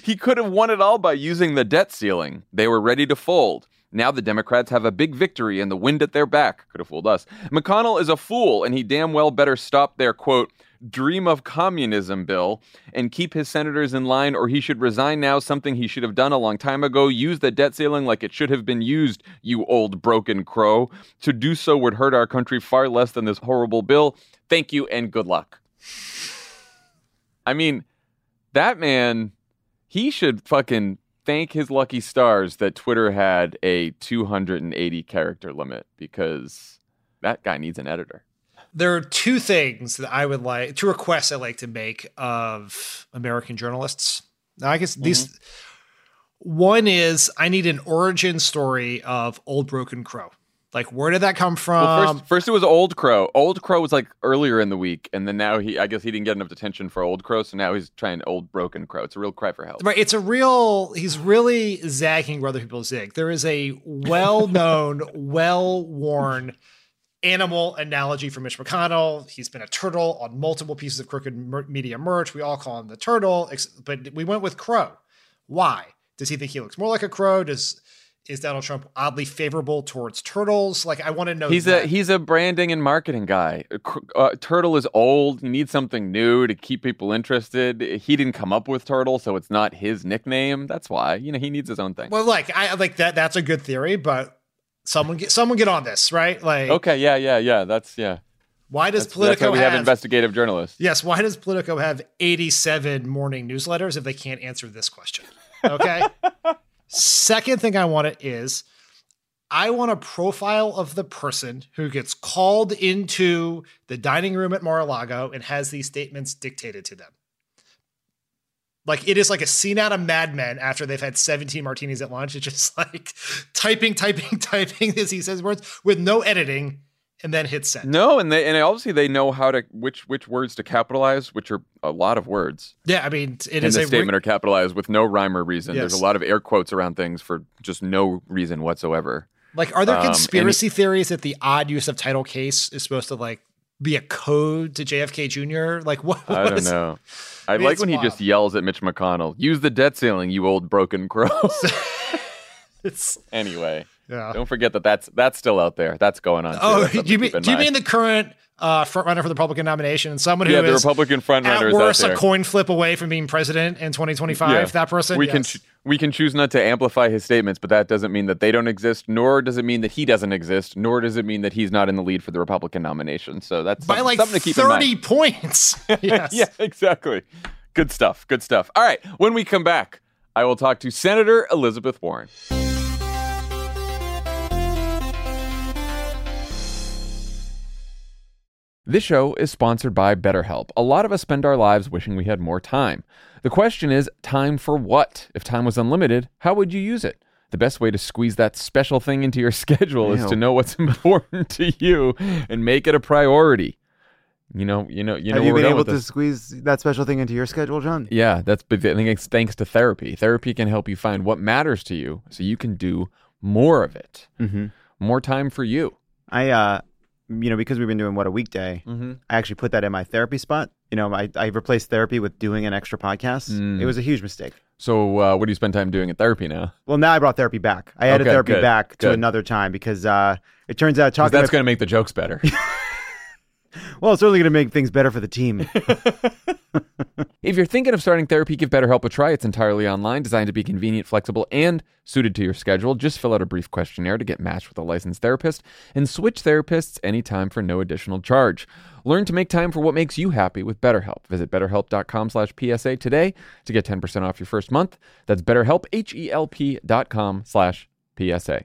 He could have won it all by using the debt ceiling. They were ready to fold. Now the Democrats have a big victory and the wind at their back. Could have fooled us. McConnell is a fool, and he damn well better stop their, quote, dream of communism bill and keep his senators in line, or he should resign now, something he should have done a long time ago. Use the debt ceiling like it should have been used, you old broken crow. To do so would hurt our country far less than this horrible bill. Thank you and good luck. I mean, that man, he should fucking thank his lucky stars that Twitter had a two hundred eighty character limit, because that guy needs an editor. There are two things that I would like, two requests I'd like to make of American journalists. Now, I guess mm-hmm. these, one is I need an origin story of Old Broken Crow. Like, where did that come from? Well, first, first it was Old Crow. Old Crow was like earlier in the week, and then now he, I guess he didn't get enough attention for Old Crow, so now he's trying Old Broken Crow. It's a real cry for help. Right, it's a real, he's really zagging where other people zig. There is a well-known, well-worn animal analogy from Mitch McConnell. He's been a turtle on multiple pieces of crooked mer- media merch. We all call him the turtle, ex- but we went with Crow. Why? Does he think he looks more like a crow? Does... Is Donald Trump oddly favorable towards turtles? Like, I want to know. He's that. a he's a branding and marketing guy. Uh, turtle is old, needs something new to keep people interested. He didn't come up with turtle, so it's not his nickname. That's why, you know, he needs his own thing. Well, like I like that. That's a good theory, but someone get someone get on this, right? Like, okay, yeah, yeah, yeah. That's yeah. Why does that's, Politico that's why we have, have investigative journalists? Yes. Why does Politico have eighty-seven morning newsletters if they can't answer this question? Okay. Second thing I want it is I want a profile of the person who gets called into the dining room at Mar-a-Lago and has these statements dictated to them. Like, it is like a scene out of Mad Men after they've had seventeen martinis at lunch. It's just like typing, typing, typing as he says words with no editing, and then hit send. No, and they and obviously they know how to which which words to capitalize, which are a lot of words. Yeah, I mean, it and is the a statement re- are capitalized with no rhyme or reason. Yes. There's a lot of air quotes around things for just no reason whatsoever. Like, are there um, conspiracy any- theories that the odd use of title case is supposed to like be a code to J F K Junior? Like, what? what I don't is- know. I, I mean, like when wild. He just yells at Mitch McConnell, "Use the debt ceiling, you old broken crow." It's anyway. Yeah. Don't forget that that's that's still out there. That's going on. Oh, do you mean do you mean the current uh, frontrunner for the Republican nomination and someone who yeah, the is Republican frontrunner at worst is out there. A coin flip away from being president in twenty twenty-five? Yeah. That person. We yes. can ch- we can choose not to amplify his statements, but that doesn't mean that they don't exist. Nor does it mean that he doesn't exist. Nor does it mean that he's not in the lead for the Republican nomination. So that's by something, like something to keep in mind. thirty points. Yes. Yeah, exactly. Good stuff. Good stuff. All right. When we come back, I will talk to Senator Elizabeth Warren. This show is sponsored by BetterHelp. A lot of us spend our lives wishing we had more time. The question is, time for what? If time was unlimited, how would you use it? The best way to squeeze that special thing into your schedule Damn. is to know what's important to you and make it a priority. You know, you know, you know. Have you been able to squeeze that special thing into your schedule, John? Yeah, that's I think it's thanks to therapy. Therapy can help you find what matters to you, so you can do more of it. Mm-hmm. More time for you. I. uh You know, because we've been doing What a Weekday, mm-hmm. I actually put that in my therapy spot. You know, I, I replaced therapy with doing an extra podcast. Mm. It was a huge mistake. So uh, what do you spend time doing at therapy now? Well, now I brought therapy back. I added okay, therapy good, back good. to another time because uh, it turns out talking that's going to make the jokes better. Well, it's certainly going to make things better for the team. If you're thinking of starting therapy, give BetterHelp a try. It's entirely online, designed to be convenient, flexible, and suited to your schedule. Just fill out a brief questionnaire to get matched with a licensed therapist and switch therapists anytime for no additional charge. Learn to make time for what makes you happy with BetterHelp. Visit betterhelp dot com slash P S A today to get ten percent off your first month. That's BetterHelp, H E L P dot com slash P S A.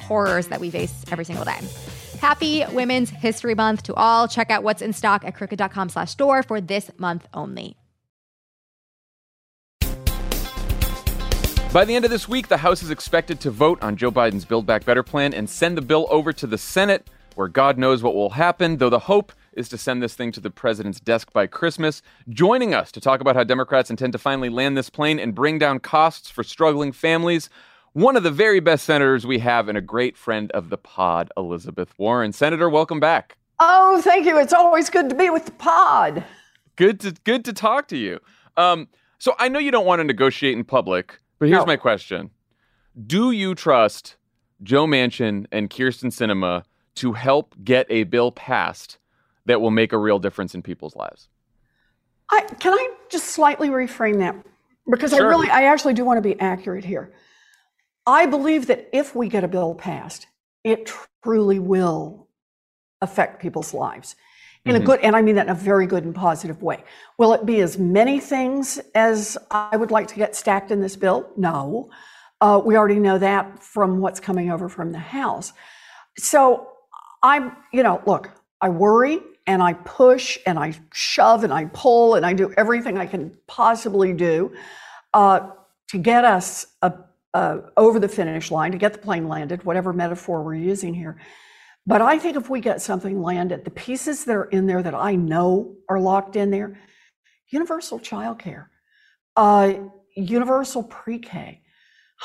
horrors that we face every single day. Happy Women's History Month to all. Check out what's in stock at crooked.com slash store for this month only. By the end of this week, the House is expected to vote on Joe Biden's Build Back Better plan and send the bill over to the Senate, where God knows what will happen, though the hope is to send this thing to the president's desk by Christmas. Joining us to talk about how Democrats intend to finally land this plane and bring down costs for struggling families, one of the very best senators we have and a great friend of the pod, Elizabeth Warren. Senator, welcome back. Oh, thank you. It's always good to be with the pod. Good to good to talk to you. Um, so I know you don't want to negotiate in public, but here's no. my question. Do you trust Joe Manchin and Kyrsten Sinema to help get a bill passed that will make a real difference in people's lives? I, can I just slightly reframe that? Because sure. I really, I actually do want to be accurate here. I believe that if we get a bill passed, it truly will affect people's lives in mm-hmm. a good, and I mean that in a very good and positive way. Will it be as many things as I would like to get stacked in this bill? No. Uh, we already know that from what's coming over from the House. So I'm, you know, look, I worry and I push and I shove and I pull and I do everything I can possibly do uh, to get us a Uh, over the finish line, to get the plane landed, whatever metaphor we're using here. But I think if we get something landed, the pieces that are in there that I know are locked in there, universal childcare, uh, universal pre-K,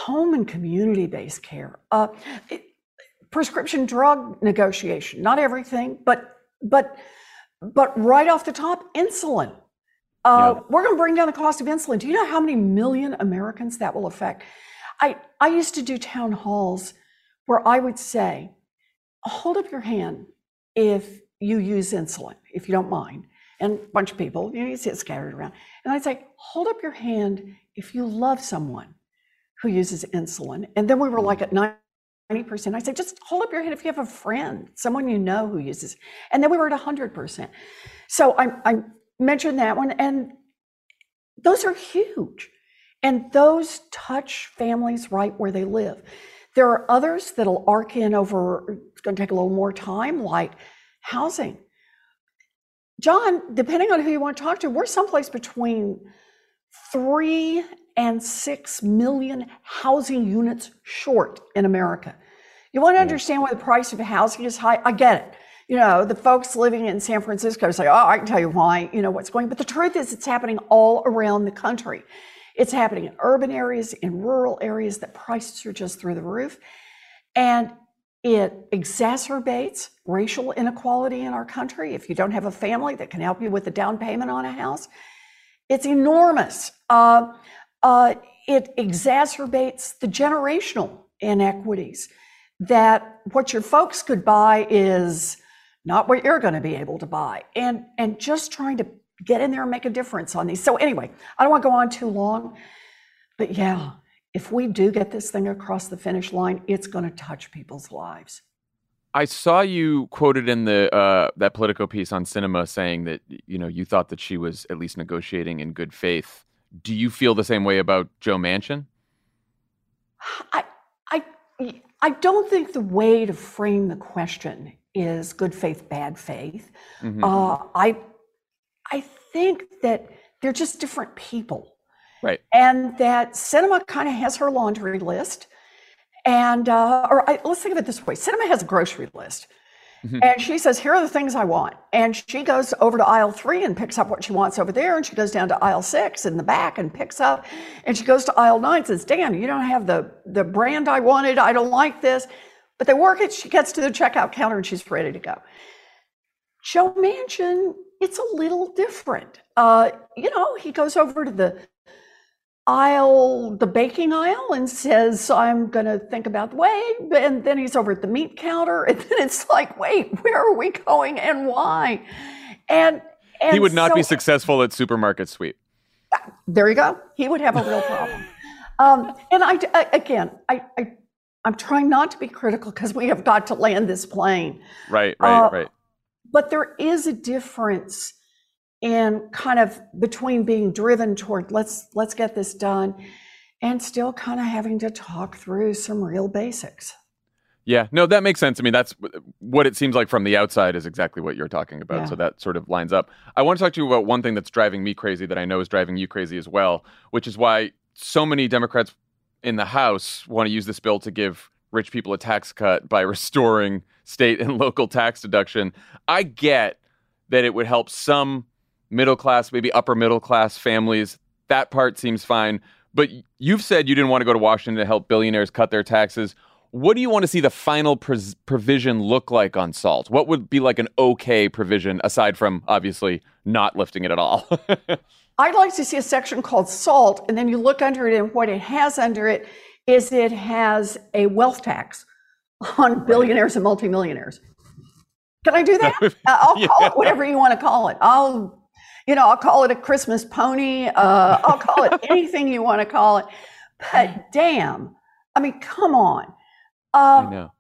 home and community-based care, uh, it, prescription drug negotiation, not everything, but but but right off the top, insulin. Uh, yeah. We're going to bring down the cost of insulin. Do you know how many million Americans that will affect? I, I used to do town halls where I would say, hold up your hand if you use insulin, if you don't mind. And a bunch of people, you know, you see it scattered around. And I'd say, hold up your hand if you love someone who uses insulin. And then we were like at ninety percent. I'd say, just hold up your hand if you have a friend, someone you know who uses. And then we were at one hundred percent. So I, I mentioned that one. And those are huge. And those touch families right where they live. There are others that'll arc in over, it's gonna take a little more time, like housing. John, depending on who you want to talk to, we're someplace between three and six million housing units short in America. You want to understand why the price of housing is high? I get it. You know, the folks living in San Francisco say, oh, I can tell you why, you know, what's going on. But the truth is it's happening all around the country. It's happening in urban areas, in rural areas, that prices are just through the roof. And it exacerbates racial inequality in our country. If you don't have a family that can help you with the down payment on a house, it's enormous. Uh, uh, it exacerbates the generational inequities that what your folks could buy is not what you're going to be able to buy. And, and just trying to get in there and make a difference on these. So anyway, I don't want to go on too long, but yeah, if we do get this thing across the finish line, it's going to touch people's lives. I saw you quoted in the uh, that Politico piece on Sinema saying that, you know, you thought that she was at least negotiating in good faith. Do you feel the same way about Joe Manchin? I I I don't think the way to frame the question is good faith, bad faith. Mm-hmm. Uh, I. I think that they're just different people. Right. And that Sinema kind of has her laundry list. And, uh, or I, let's think of it this way. Sinema has a grocery list. Mm-hmm. And she says, here are the things I want. And she goes over to aisle three and picks up what she wants over there. And she goes down to aisle six in the back and picks up. And she goes to aisle nine and says, damn, you don't have the, the brand I wanted. I don't like this. But they work it. She gets to the checkout counter and she's ready to go. Joe Manchin, it's a little different. Uh, you know, he goes over to the aisle, the baking aisle, and says, I'm going to think about the way. And then he's over at the meat counter. And then it's like, wait, where are we going and why? And, and he would not so, be successful at supermarket sweep. There you go. He would have a real problem. um, and I, I again, I, I, I'm trying not to be critical because we have got to land this plane. Right, right, uh, right. But there is a difference in kind of between being driven toward let's let's get this done and still kind of having to talk through some real basics. Yeah, no, that makes sense. I mean, that's what it seems like from the outside is exactly what you're talking about. Yeah. So that sort of lines up. I want to talk to you about one thing that's driving me crazy that I know is driving you crazy as well, which is why so many Democrats in the House want to use this bill to give rich people a tax cut by restoring state and local tax deduction. I get that it would help some middle class, maybe upper middle class families. That part seems fine. But you've said you didn't want to go to Washington to help billionaires cut their taxes. What do you want to see the final pro- provision look like on SALT? What would be like an okay provision, aside from obviously not lifting it at all? I'd like to see a section called SALT, and then you look under it, and what it has under it is it has a wealth tax on billionaires and multimillionaires. Can I do that? uh, I'll yeah. call it whatever you want to call it. I'll You know, I'll call it a Christmas pony. Uh, I'll call it anything you want to call it. But damn, I mean, come on. Uh, I know.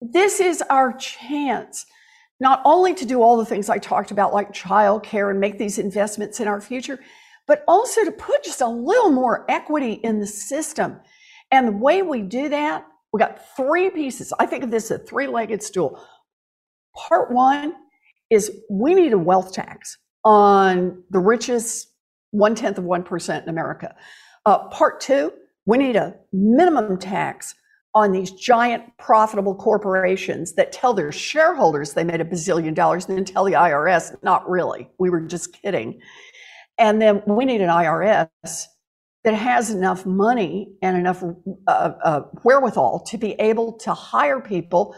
This is our chance not only to do all the things I talked about, like childcare and make these investments in our future, but also to put just a little more equity in the system. And the way we do that, we got three pieces. I think of this as a three-legged stool. Part one is we need a wealth tax on the richest one-tenth of one percent in America. Uh, part two, we need a minimum tax on these giant profitable corporations that tell their shareholders they made a bazillion dollars and then tell the I R S, not really, we were just kidding. And then we need an I R S that has enough money and enough uh, uh, wherewithal to be able to hire people,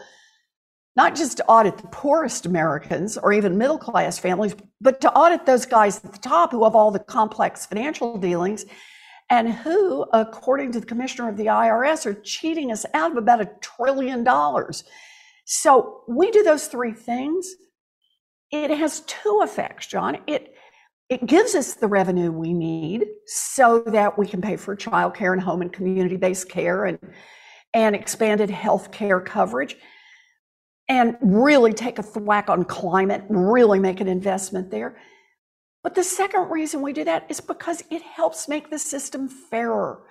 not just to audit the poorest Americans or even middle-class families, but to audit those guys at the top who have all the complex financial dealings and who, according to the commissioner of the I R S, are cheating us out of about a trillion dollars. So we do those three things. It has two effects, John. It it gives us the revenue we need so that we can pay for childcare and home and community-based care and, and expanded health care coverage, and really take a thwack on climate, really make an investment there. But the second reason we do that is because it helps make the system fairer.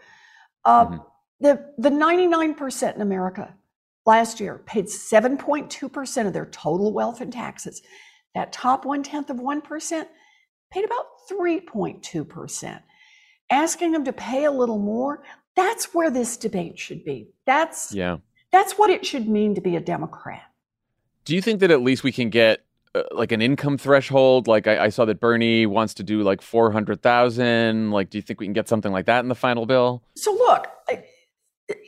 Uh, mm-hmm. The the ninety-nine percent in America last year paid seven point two percent of their total wealth in taxes. That top one-tenth of one percent paid about three point two percent. Asking them to pay a little more, that's where this debate should be. That's yeah. That's what it should mean to be a Democrat. Do you think that at least we can get uh, like an income threshold? Like I, I saw that Bernie wants to do like four hundred thousand. Like, do you think we can get something like that in the final bill? So look,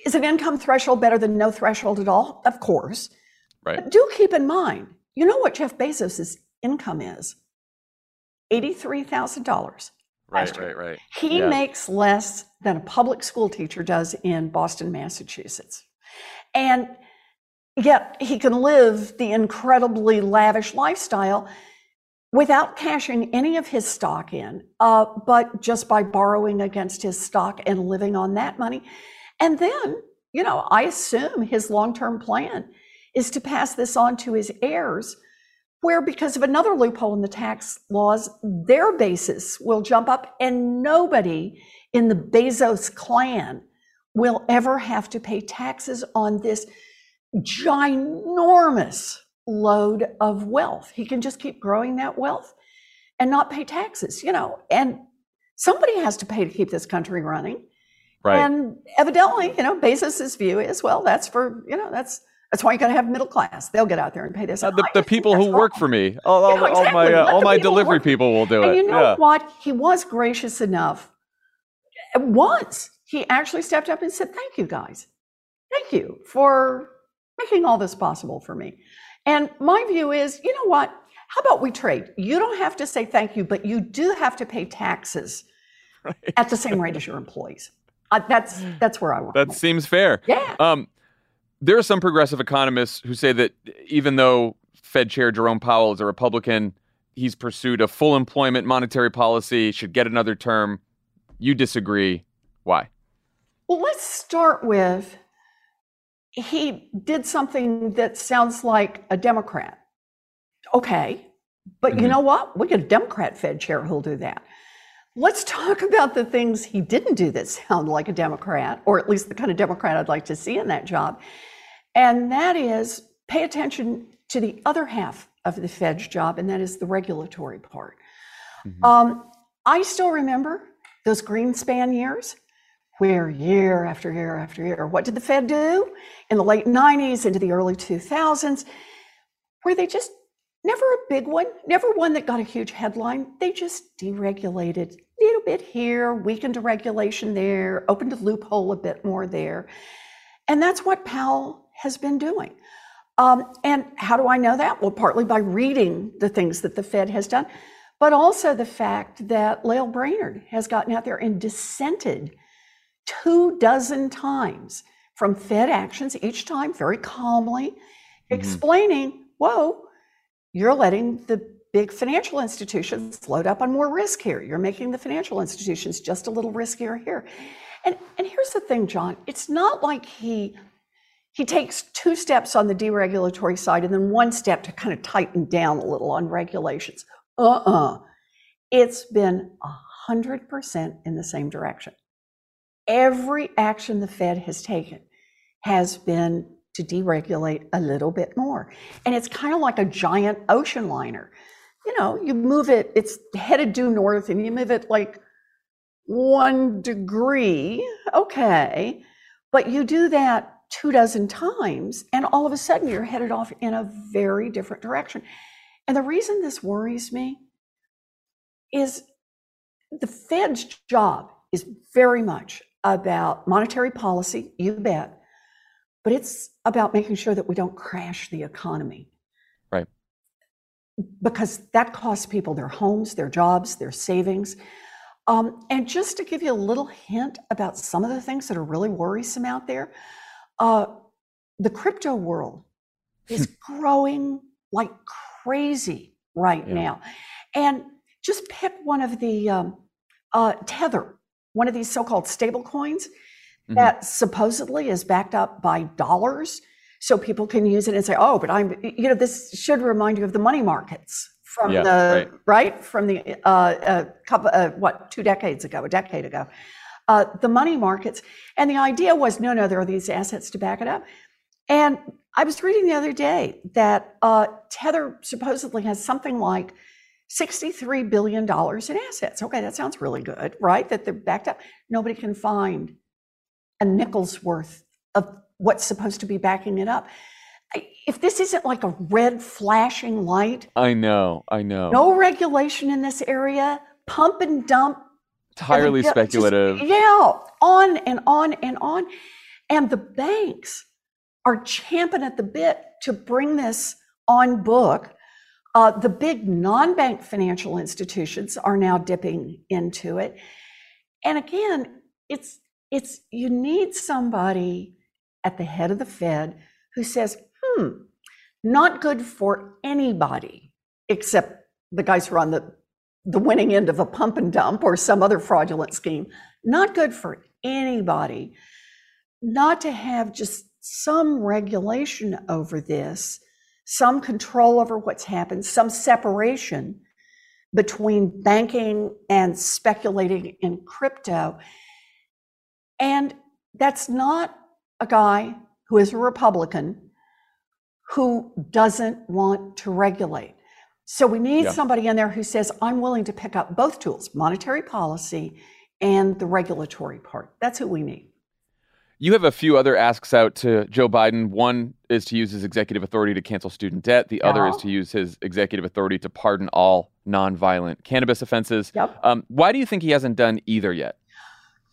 is an income threshold better than no threshold at all? Of course. Right. But do keep in mind, you know what Jeff Bezos's income is? eighty-three thousand dollars. Right, right, right. He yeah. makes less than a public school teacher does in Boston, Massachusetts. And yet he can live the incredibly lavish lifestyle without cashing any of his stock in, uh, but just by borrowing against his stock and living on that money. And then, you know, I assume his long-term plan is to pass this on to his heirs, where because of another loophole in the tax laws, their basis will jump up and nobody in the Bezos clan will ever have to pay taxes on this ginormous load of wealth. He can just keep growing that wealth and not pay taxes, you know, and somebody has to pay to keep this country running. Right. And evidently, you know, Bezos's view is, well, that's for, you know, that's That's why you got to have middle class. They'll get out there and pay this. Uh, the, the people who wrong. work for me, all, all, you know, exactly. all my uh, all my people delivery people will do and it. And you know yeah. what? He was gracious enough. Once he actually stepped up and said, "Thank you, guys. Thank you for making all this possible for me." And my view is, you know what? How about we trade? You don't have to say thank you, but you do have to pay taxes right. at the same rate as your employees. Uh, that's that's where I want. That seems fair. Yeah. Um, There are some progressive economists who say that even though Fed Chair Jerome Powell is a Republican, he's pursued a full employment monetary policy, should get another term. You disagree. Why? Well, let's start with he did something that sounds like a Democrat. Okay, but mm-hmm. you know what? We get a Democrat Fed chair who'll do that. Let's talk about the things he didn't do that sound like a Democrat, or at least the kind of Democrat I'd like to see in that job. And that is pay attention to the other half of the Fed's job, and that is the regulatory part. Mm-hmm. Um, I still remember those Greenspan years where year after year after year, what did the Fed do in the late nineties into the early two thousands, where they just never a big one, never one that got a huge headline. They just deregulated a little bit here, weakened a regulation there, opened a loophole a bit more there. And that's what Powell has been doing. Um, and how do I know that? Well, partly by reading the things that the Fed has done, but also the fact that Lael Brainard has gotten out there and dissented two dozen times from Fed actions, each time very calmly, mm-hmm. explaining, whoa, you're letting the big financial institutions load up on more risk here. You're making the financial institutions just a little riskier here. And and here's the thing, John, it's not like he he takes two steps on the deregulatory side and then one step to kind of tighten down a little on regulations. Uh-uh. It's been one hundred percent in the same direction. Every action the Fed has taken has been to deregulate a little bit more. And it's kind of like a giant ocean liner. You know, you move it, it's headed due north and you move it like one degree, okay. But you do that two dozen times and all of a sudden you're headed off in a very different direction. And the reason this worries me is the Fed's job is very much about monetary policy, you bet, but it's about making sure that we don't crash the economy. Right. Because that costs people their homes, their jobs, their savings. Um, and just to give you a little hint about some of the things that are really worrisome out there, uh, the crypto world is growing like crazy right yeah. now. And just pick one of the um, uh, Tether, one of these so-called stable coins, that mm-hmm. supposedly is backed up by dollars, so people can use it and say, oh, but I'm, you know, this should remind you of the money markets from yeah, the, right. right, from the, uh, uh, couple, uh, what, two decades ago, a decade ago, uh, the money markets. And the idea was, no, no, there are these assets to back it up. And I was reading the other day that uh, Tether supposedly has something like sixty-three billion dollars in assets. Okay, that sounds really good, right, that they're backed up. Nobody can find a nickel's worth of what's supposed to be backing it up. If this isn't like a red flashing light. I know, I know. No regulation in this area, pump and dump. Entirely and speculative. Just, yeah, on and on and on. And the banks are champing at the bit to bring this on book. Uh, the big non-bank financial institutions are now dipping into it. And again, it's, It's you need somebody at the head of the Fed who says, hmm, not good for anybody except the guys who are on the, the winning end of a pump and dump or some other fraudulent scheme. Not good for anybody not to have just some regulation over this, some control over what's happened, some separation between banking and speculating in crypto. And that's not a guy who is a Republican who doesn't want to regulate. So we need yeah. somebody in there who says, I'm willing to pick up both tools, monetary policy and the regulatory part. That's who we need. You have a few other asks out to Joe Biden. One is to use his executive authority to cancel student debt. The yeah. other is to use his executive authority to pardon all nonviolent cannabis offenses. Yep. Um, why do you think he hasn't done either yet?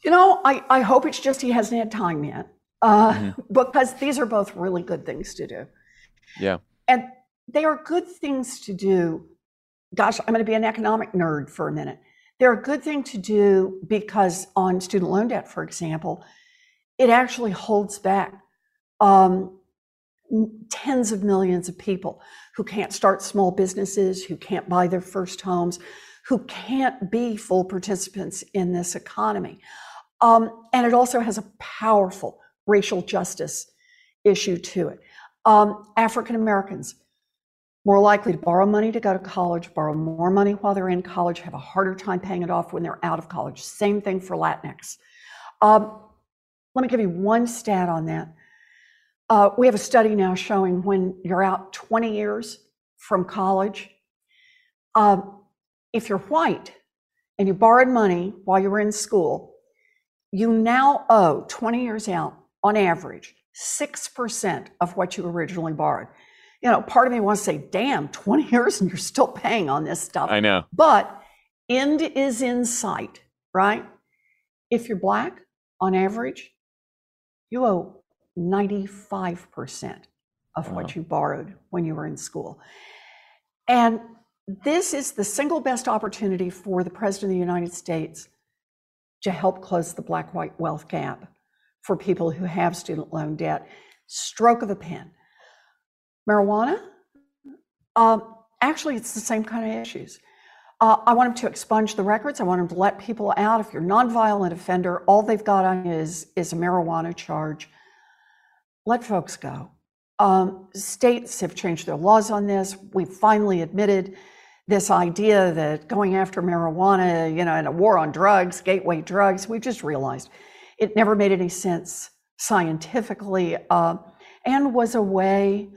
You know, I, I hope it's just he hasn't had time yet, uh, mm-hmm. because these are both really good things to do. Yeah. And they are good things to do. Gosh, I'm going to be an economic nerd for a minute. They're a good thing to do because on student loan debt, for example, it actually holds back um, tens of millions of people who can't start small businesses, who can't buy their first homes, who can't be full participants in this economy. Um, and it also has a powerful racial justice issue to it. Um, African Americans, more likely to borrow money to go to college, borrow more money while they're in college, have a harder time paying it off when they're out of college. Same thing for Latinx. Um, Let me give you one stat on that. Uh, we have a study now showing when you're out twenty years from college, uh, if you're white and you borrowed money while you were in school, you now owe twenty years out, on average, six percent of what you originally borrowed. You know, part of me wants to say, damn, twenty years and you're still paying on this stuff. I know. But end is in sight, right? If you're Black, on average, you owe ninety-five percent of wow. what you borrowed when you were in school. And this is the single best opportunity for the President of the United States to help close the Black-white wealth gap for people who have student loan debt. Stroke of a pen. Marijuana? Um, actually, it's the same kind of issues. Uh, I want him to expunge the records. I want him to let people out. If you're a nonviolent offender, all they've got on you is, is a marijuana charge. Let folks go. Um, states have changed their laws on this. We finally admitted this idea that going after marijuana, you know, in a war on drugs, gateway drugs, we just realized it never made any sense scientifically uh, and was a way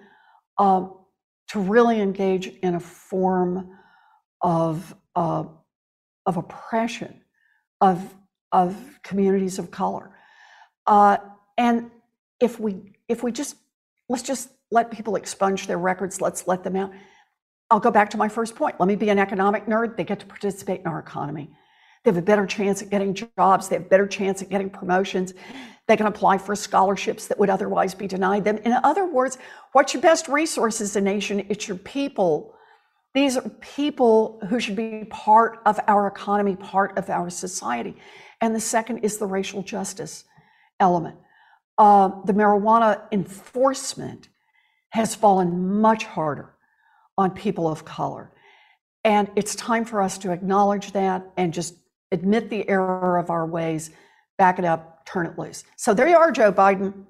uh, to really engage in a form of uh, of oppression of of communities of color, uh, and if we if we just let's just let people expunge their records, let's let them out. I'll go back to my first point. Let me be an economic nerd. They get to participate in our economy. They have a better chance at getting jobs. They have a better chance at getting promotions. They can apply for scholarships that would otherwise be denied them. In other words, what's your best resource as a nation? It's your people. These are people who should be part of our economy, part of our society. And the second is the racial justice element. Uh, the marijuana enforcement has fallen much harder on people of color. And it's time for us to acknowledge that and just admit the error of our ways, back it up, turn it loose. So there you are, Joe Biden.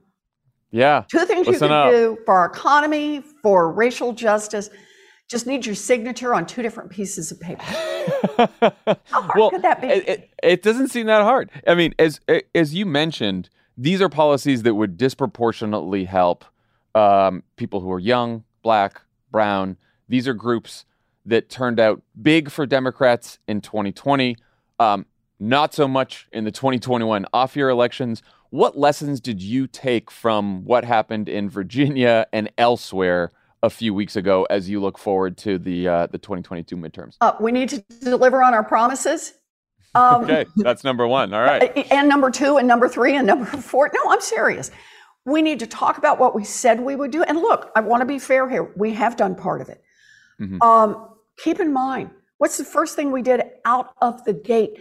Yeah. Two things Listen you can up. do for our economy, for racial justice. Just need your signature on two different pieces of paper. How hard well, could that be? It, it, it doesn't seem that hard. I mean, as as you mentioned, these are policies that would disproportionately help um, people who are young, Black, brown. These are groups that turned out big for Democrats in twenty twenty, um, not so much in the twenty twenty-one off-year elections. What lessons did you take from what happened in Virginia and elsewhere a few weeks ago as you look forward to the uh, the twenty twenty-two midterms? Uh, we need to deliver on our promises. Um, okay, that's number one. All right. And number two and number three and number four. No, I'm serious. We need to talk about what we said we would do. And look, I want to be fair here. We have done part of it. Mm-hmm. Um, keep in mind, what's the first thing we did out of the gate?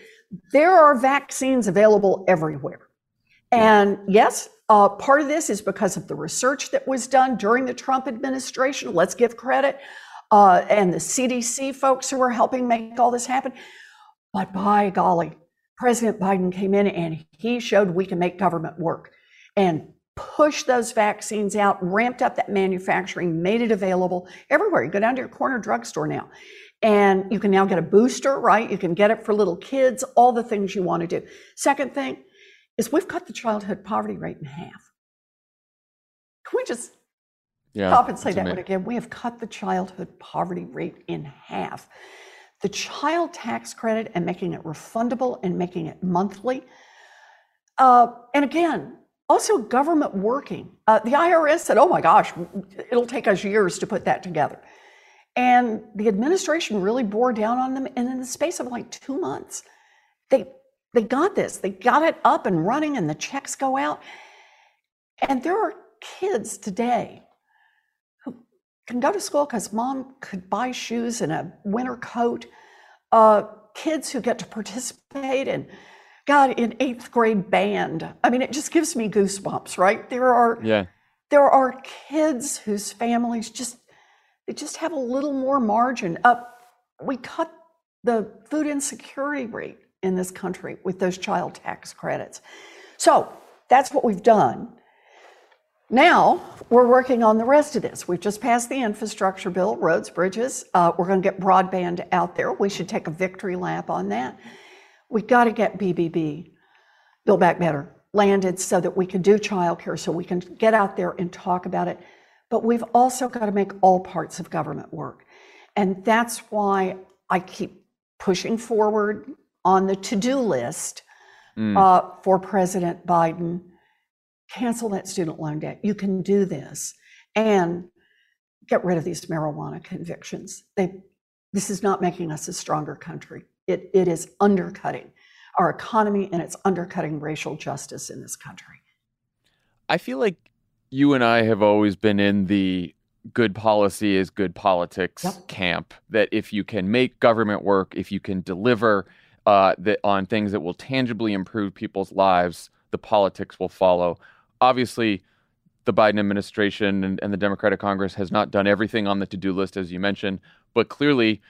There are vaccines available everywhere. And yes, Uh, part of this is because of the research that was done during the Trump administration. Let's give credit. Uh, and the C D C folks who were helping make all this happen. But by golly, President Biden came in and he showed we can make government work and pushed those vaccines out, ramped up that manufacturing, made it available everywhere. You go down to your corner drugstore now and you can now get a booster, right? You can get it for little kids, all the things you want to do. Second thing is we've cut the childhood poverty rate in half. Can we just yeah, stop and say that amazing. one again? We have cut the childhood poverty rate in half. The child tax credit and making it refundable and making it monthly. Uh, and again, Also, government working. Uh, the I R S said, oh my gosh, it'll take us years to put that together. And the administration really bore down on them. And in the space of like two months, they they got this. They got it up and running and the checks go out. And there are kids today who can go to school because mom could buy shoes and a winter coat. Uh, kids who get to participate in, God, in eighth grade band. I mean, it just gives me goosebumps, right? There are yeah. there are kids whose families just they just have a little more margin. Up, uh, we cut the food insecurity rate in this country with those child tax credits. So that's what we've done. Now we're working on the rest of this. We've just passed the infrastructure bill, roads, bridges. Uh, we're going to get broadband out there. We should take a victory lap on that. We got to get B B B, Build Back Better, landed so that we can do childcare, so we can get out there and talk about it. But we've also got to make all parts of government work. And that's why I keep pushing forward on the to-do list mm. uh, for President Biden. Cancel that student loan debt. You can do this. And get rid of these marijuana convictions. They, this is not making us a stronger country. It, it is undercutting our economy, and it's undercutting racial justice in this country. I feel like you and I have always been in the good policy is good politics yep. camp, that if you can make government work, if you can deliver uh, that on things that will tangibly improve people's lives, the politics will follow. Obviously, the Biden administration and, and the Democratic Congress has not done everything on the to-do list, as you mentioned, but clearly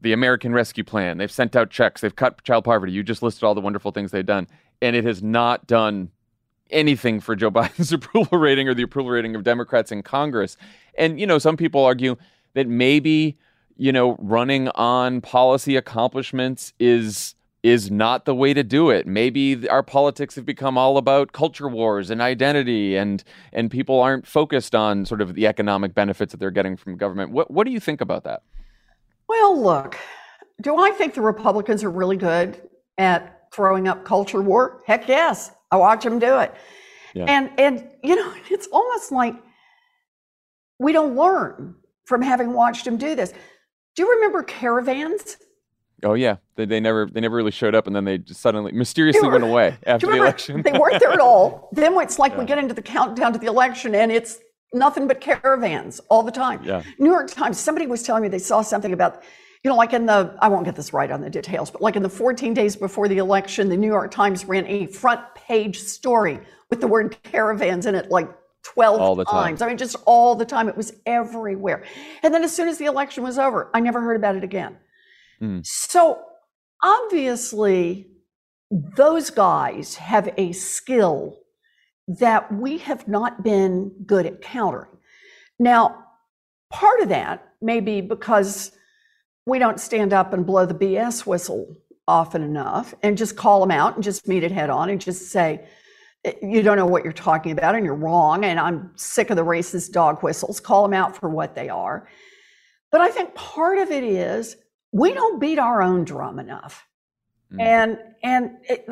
the American Rescue Plan, they've sent out checks, they've cut child poverty. You just listed all the wonderful things they've done. And it has not done anything for Joe Biden's approval rating or the approval rating of Democrats in Congress. And, you know, some people argue that maybe, you know, running on policy accomplishments is is not the way to do it. Maybe our politics have become all about culture wars and identity, and and people aren't focused on sort of the economic benefits that they're getting from government. What what do you think about that? Well, look, do I think the Republicans are really good at throwing up culture war? Heck yes. I watch them do it. Yeah. And, and you know, it's almost like we don't learn from having watched them do this. Do you remember caravans? Oh, yeah. They, they never they never really showed up, and then they just suddenly mysteriously were, went away after the election. They weren't there at all. Then it's like yeah. we get into the countdown to the election, and it's nothing but caravans all the time. Yeah. New York Times, somebody was telling me they saw something about, you know, like in the, I won't get this right on the details, but like in the fourteen days before the election, the New York Times ran a front page story with the word caravans in it like twelve times. I mean, just all the time. It was everywhere. And then as soon as the election was over, I never heard about it again. Mm. So obviously, those guys have a skill that we have not been good at countering. Now, part of that may be because we don't stand up and blow the B S whistle often enough and just call them out and just meet it head on and just say, you don't know what you're talking about and you're wrong, and I'm sick of the racist dog whistles. Call them out for what they are. But I think part of it is we don't beat our own drum enough. Mm. And, and it,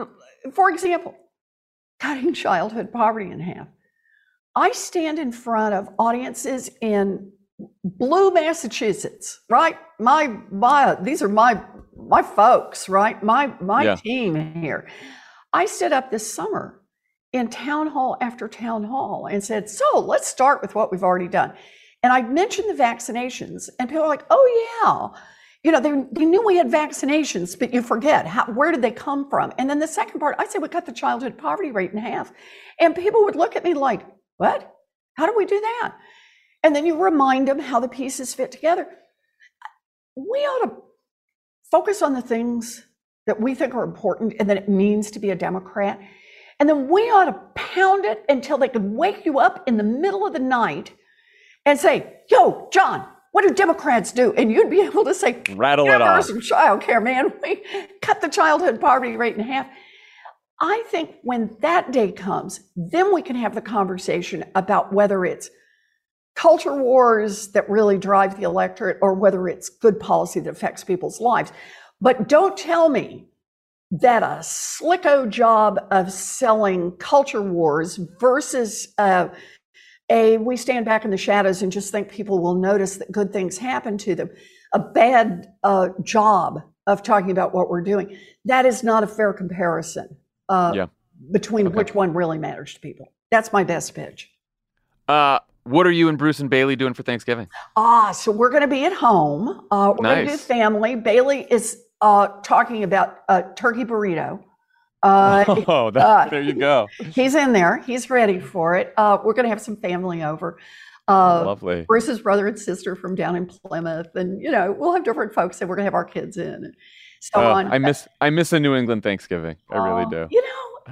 for example, cutting childhood poverty in half. I stand in front of audiences in blue Massachusetts, right? My, my, these are my, my folks, right? My, my yeah. team here. I stood up this summer in town hall after town hall and said, so let's start with what we've already done. And I mentioned the vaccinations, and people are like, oh yeah. You know, they, they knew we had vaccinations, but you forget, how, where did they come from? And then the second part, I said, we cut the childhood poverty rate in half. And people would look at me like, what? How do we do that? And then you remind them how the pieces fit together. We ought to focus on the things that we think are important and that it means to be a Democrat. And then we ought to pound it until they could wake you up in the middle of the night and say, yo, John, what do Democrats do? And you'd be able to say, rattle it off. Universal child care, man. We cut the childhood poverty rate in half. I think when that day comes, then we can have the conversation about whether it's culture wars that really drive the electorate or whether it's good policy that affects people's lives. But don't tell me that a slicko job of selling culture wars versus uh, a, we stand back in the shadows and just think people will notice that good things happen to them, a bad uh, job of talking about what we're doing. That is not a fair comparison uh, yeah. between okay. which one really matters to people. That's my best pitch. Uh, what are you and Bruce and Bailey doing for Thanksgiving? Ah, so we're going to be at home. Uh, we're nice. going to do family. Bailey is uh, talking about a turkey burrito. Uh, oh, that, uh, there you go. He's in there. He's ready for it. Uh, we're going to have some family over. Uh, Lovely. Bruce's brother and sister from down in Plymouth, and you know we'll have different folks that we're going to have our kids in, and so uh, on. I miss I miss a New England Thanksgiving. I uh, really do. You know.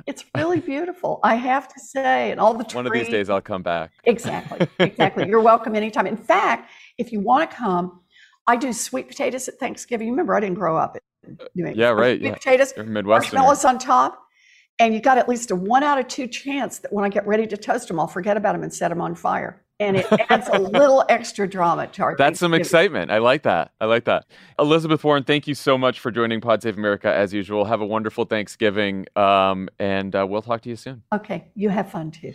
It's really beautiful, I have to say, and all the trees. One of these days I'll come back. Exactly, exactly. You're welcome anytime. In fact, if you want to come, I do sweet potatoes at Thanksgiving. Remember, I didn't grow up in New England. Yeah, right. Sweet yeah. potatoes, marshmallows on top, and you got at least a one out of two chance that when I get ready to toast them, I'll forget about them and set them on fire. And it adds a little extra drama to our That's some excitement. I like that. I like that. Elizabeth Warren, thank you so much for joining Pod Save America as usual. Have a wonderful Thanksgiving, um, and uh, we'll talk to you soon. Okay. You have fun too.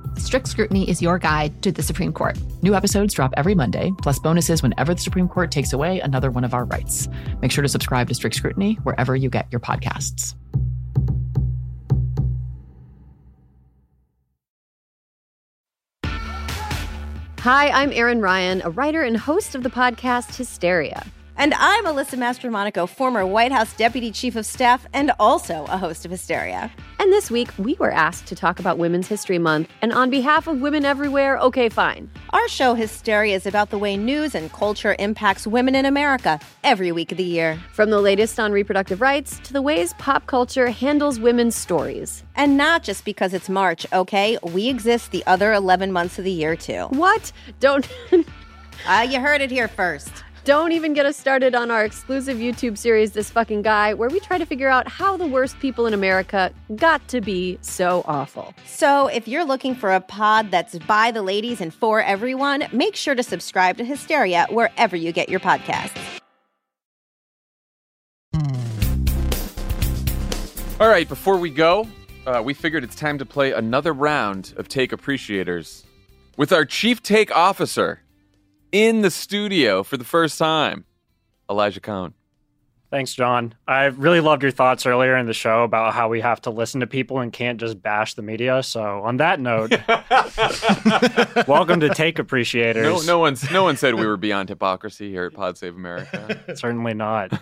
Strict Scrutiny is your guide to the Supreme Court. New episodes drop every Monday, plus bonuses whenever the Supreme Court takes away another one of our rights. Make sure to subscribe to Strict Scrutiny wherever you get your podcasts. Hi, I'm Erin Ryan, a writer and host of the podcast Hysteria. And I'm Alyssa Mastromonaco, former White House Deputy Chief of Staff and also a host of Hysteria. And this week, we were asked to talk about Women's History Month. And on behalf of women everywhere, okay, fine. Our show Hysteria is about the way news and culture impacts women in America every week of the year. From the latest on reproductive rights to the ways pop culture handles women's stories. And not just because it's March, okay? We exist the other eleven months of the year, too. What? Don't... uh, you heard it here first. Don't even get us started on our exclusive YouTube series, This Fucking Guy, where we try to figure out how the worst people in America got to be so awful. So if you're looking for a pod that's by the ladies and for everyone, make sure to subscribe to Hysteria wherever you get your podcasts. All right, before we go, uh, we figured it's time to play another round of Take Appreciators with our chief take officer, in the studio for the first time, Elijah Cone. Thanks, John. I really loved your thoughts earlier in the show about how we have to listen to people and can't just bash the media. So on that note, welcome to Take Appreciators. No, no one's, no one said we were beyond hypocrisy here at Pod Save America. Certainly not.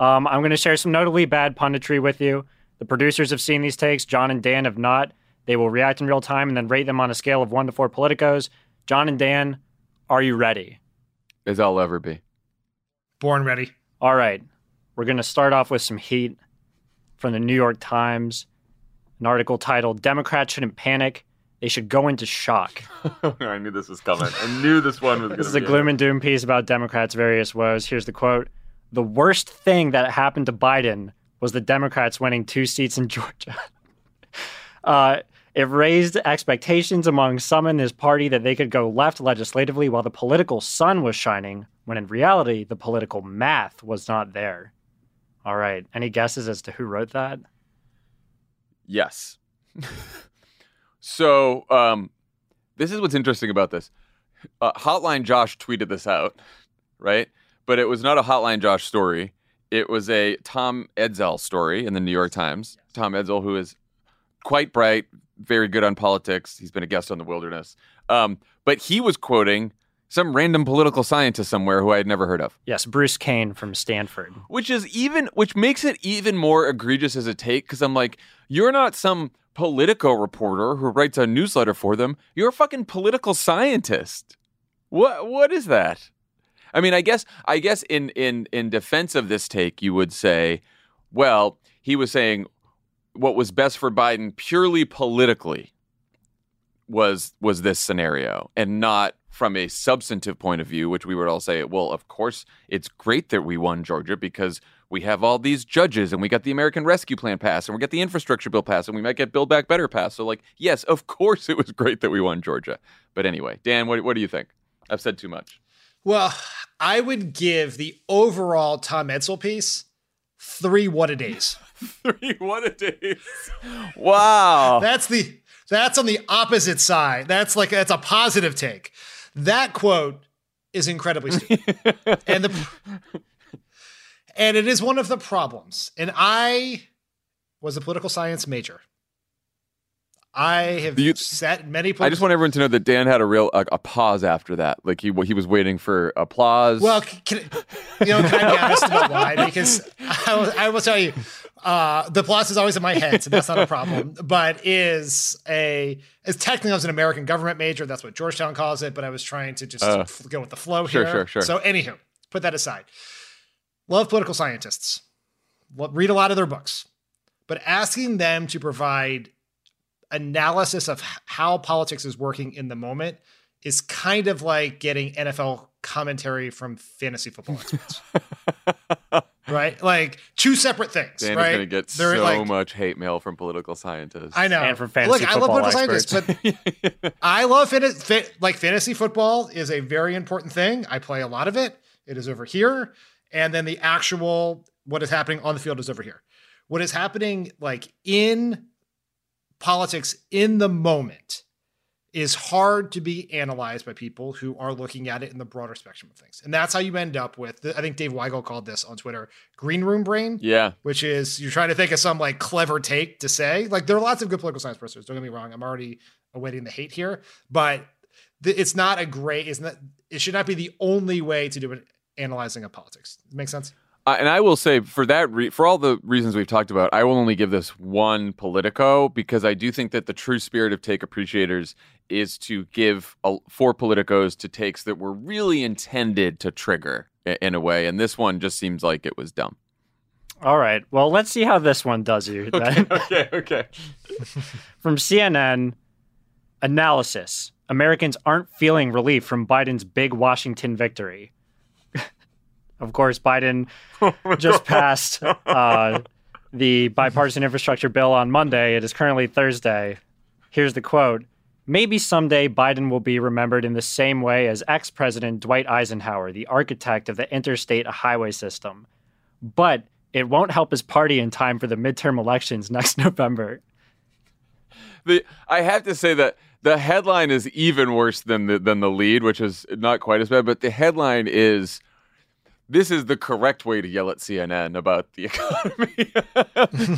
Um, I'm going to share some notably bad punditry with you. The producers have seen these takes. John and Dan have not. They will react in real time and then rate them on a scale of one to four politicos. John and Dan... Are you ready? As I'll ever be. Born ready. All right. We're going to start off with some heat from the New York Times. An article titled, Democrats Shouldn't Panic. They Should Go Into Shock. I knew this was coming. I knew this one was going to be. This is a gloom and doom piece about Democrats' various woes. Here's the quote. The worst thing that happened to Biden was the Democrats winning two seats in Georgia. uh It raised expectations among some in his party that they could go left legislatively while the political sun was shining, when in reality, the political math was not there. All right. Any guesses as to who wrote that? Yes. So um, this is what's interesting about this. Uh, Hotline Josh tweeted this out, right? But it was not a Hotline Josh story. It was a Tom Edsel story in the New York Times. Tom Edsel, who is quite bright, very good on politics. He's been a guest on The Wilderness. Um, but he was quoting some random political scientist somewhere who I had never heard of. Yes, Bruce Cain from Stanford. Which is even, which makes it even more egregious as a take, because I'm like, you're not some Politico reporter who writes a newsletter for them. You're a fucking political scientist. What what is that? I mean, I guess I guess in in in defense of this take, you would say, well, he was saying what was best for Biden purely politically was was this scenario, and not from a substantive point of view, which we would all say, well, of course, it's great that we won Georgia because we have all these judges and we got the American Rescue Plan passed and we got the infrastructure bill passed and we might get Build Back Better passed. So like, yes, of course it was great that we won Georgia. But anyway, Dan, what, what do you think? I've said too much. Well, I would give the overall Tom Edsel piece three what-a-days. Three what-a-days. Wow. That's the that's on the opposite side. That's like that's a positive take. That quote is incredibly stupid. and the and it is one of the problems. And I was a political science major. I have you, sat many political... I just want everyone to know that Dan had a real a, a pause after that. Like he he was waiting for applause. Well, can, you know, can I be honest about why? Because I will, I will tell you, uh, the applause is always in my head, so that's not a problem. But is a is technically I was an American government major. That's what Georgetown calls it. But I was trying to just uh, go with the flow sure, here. Sure, sure, sure. So anywho, put that aside. Love political scientists. Read a lot of their books, but asking them to provide analysis of how politics is working in the moment is kind of like getting N F L commentary from fantasy football experts, right? Like two separate things, Dan right? Is gonna get They're so like, much hate mail from political scientists. I know. And from fantasy Look, football I love political experts. Scientists, but I love fantasy, like fantasy football is a very important thing. I play a lot of it. It is over here. And then the actual, what is happening on the field is over here. What is happening like in politics in the moment is hard to be analyzed by people who are looking at it in the broader spectrum of things. And that's how you end up with, I think Dave Weigel called this on Twitter, green room brain. Yeah. Which is you're trying to think of some like clever take to say, like there are lots of good political science professors. Don't get me wrong. I'm already awaiting the hate here, but th- it's not a great, it's not, it should not be the only way to do it. Analyzing of politics. Make sense? Uh, and I will say for that, re- for all the reasons we've talked about, I will only give this one Politico because I do think that the true spirit of Take Appreciators is to give a, four Politicos to takes that were really intended to trigger in, in a way. And this one just seems like it was dumb. All right. Well, let's see how this one does you. Okay, okay, okay. From C N N, analysis. Americans aren't feeling relief from Biden's big Washington victory. Of course, Biden just passed uh, the bipartisan infrastructure bill on Monday. It is currently Thursday. Here's the quote. Maybe someday Biden will be remembered in the same way as ex-President Dwight Eisenhower, the architect of the interstate highway system. But it won't help his party in time for the midterm elections next November. The, I have to say that the headline is even worse than the, than the lead, which is not quite as bad. But the headline is... This is the correct way to yell at C N N about the economy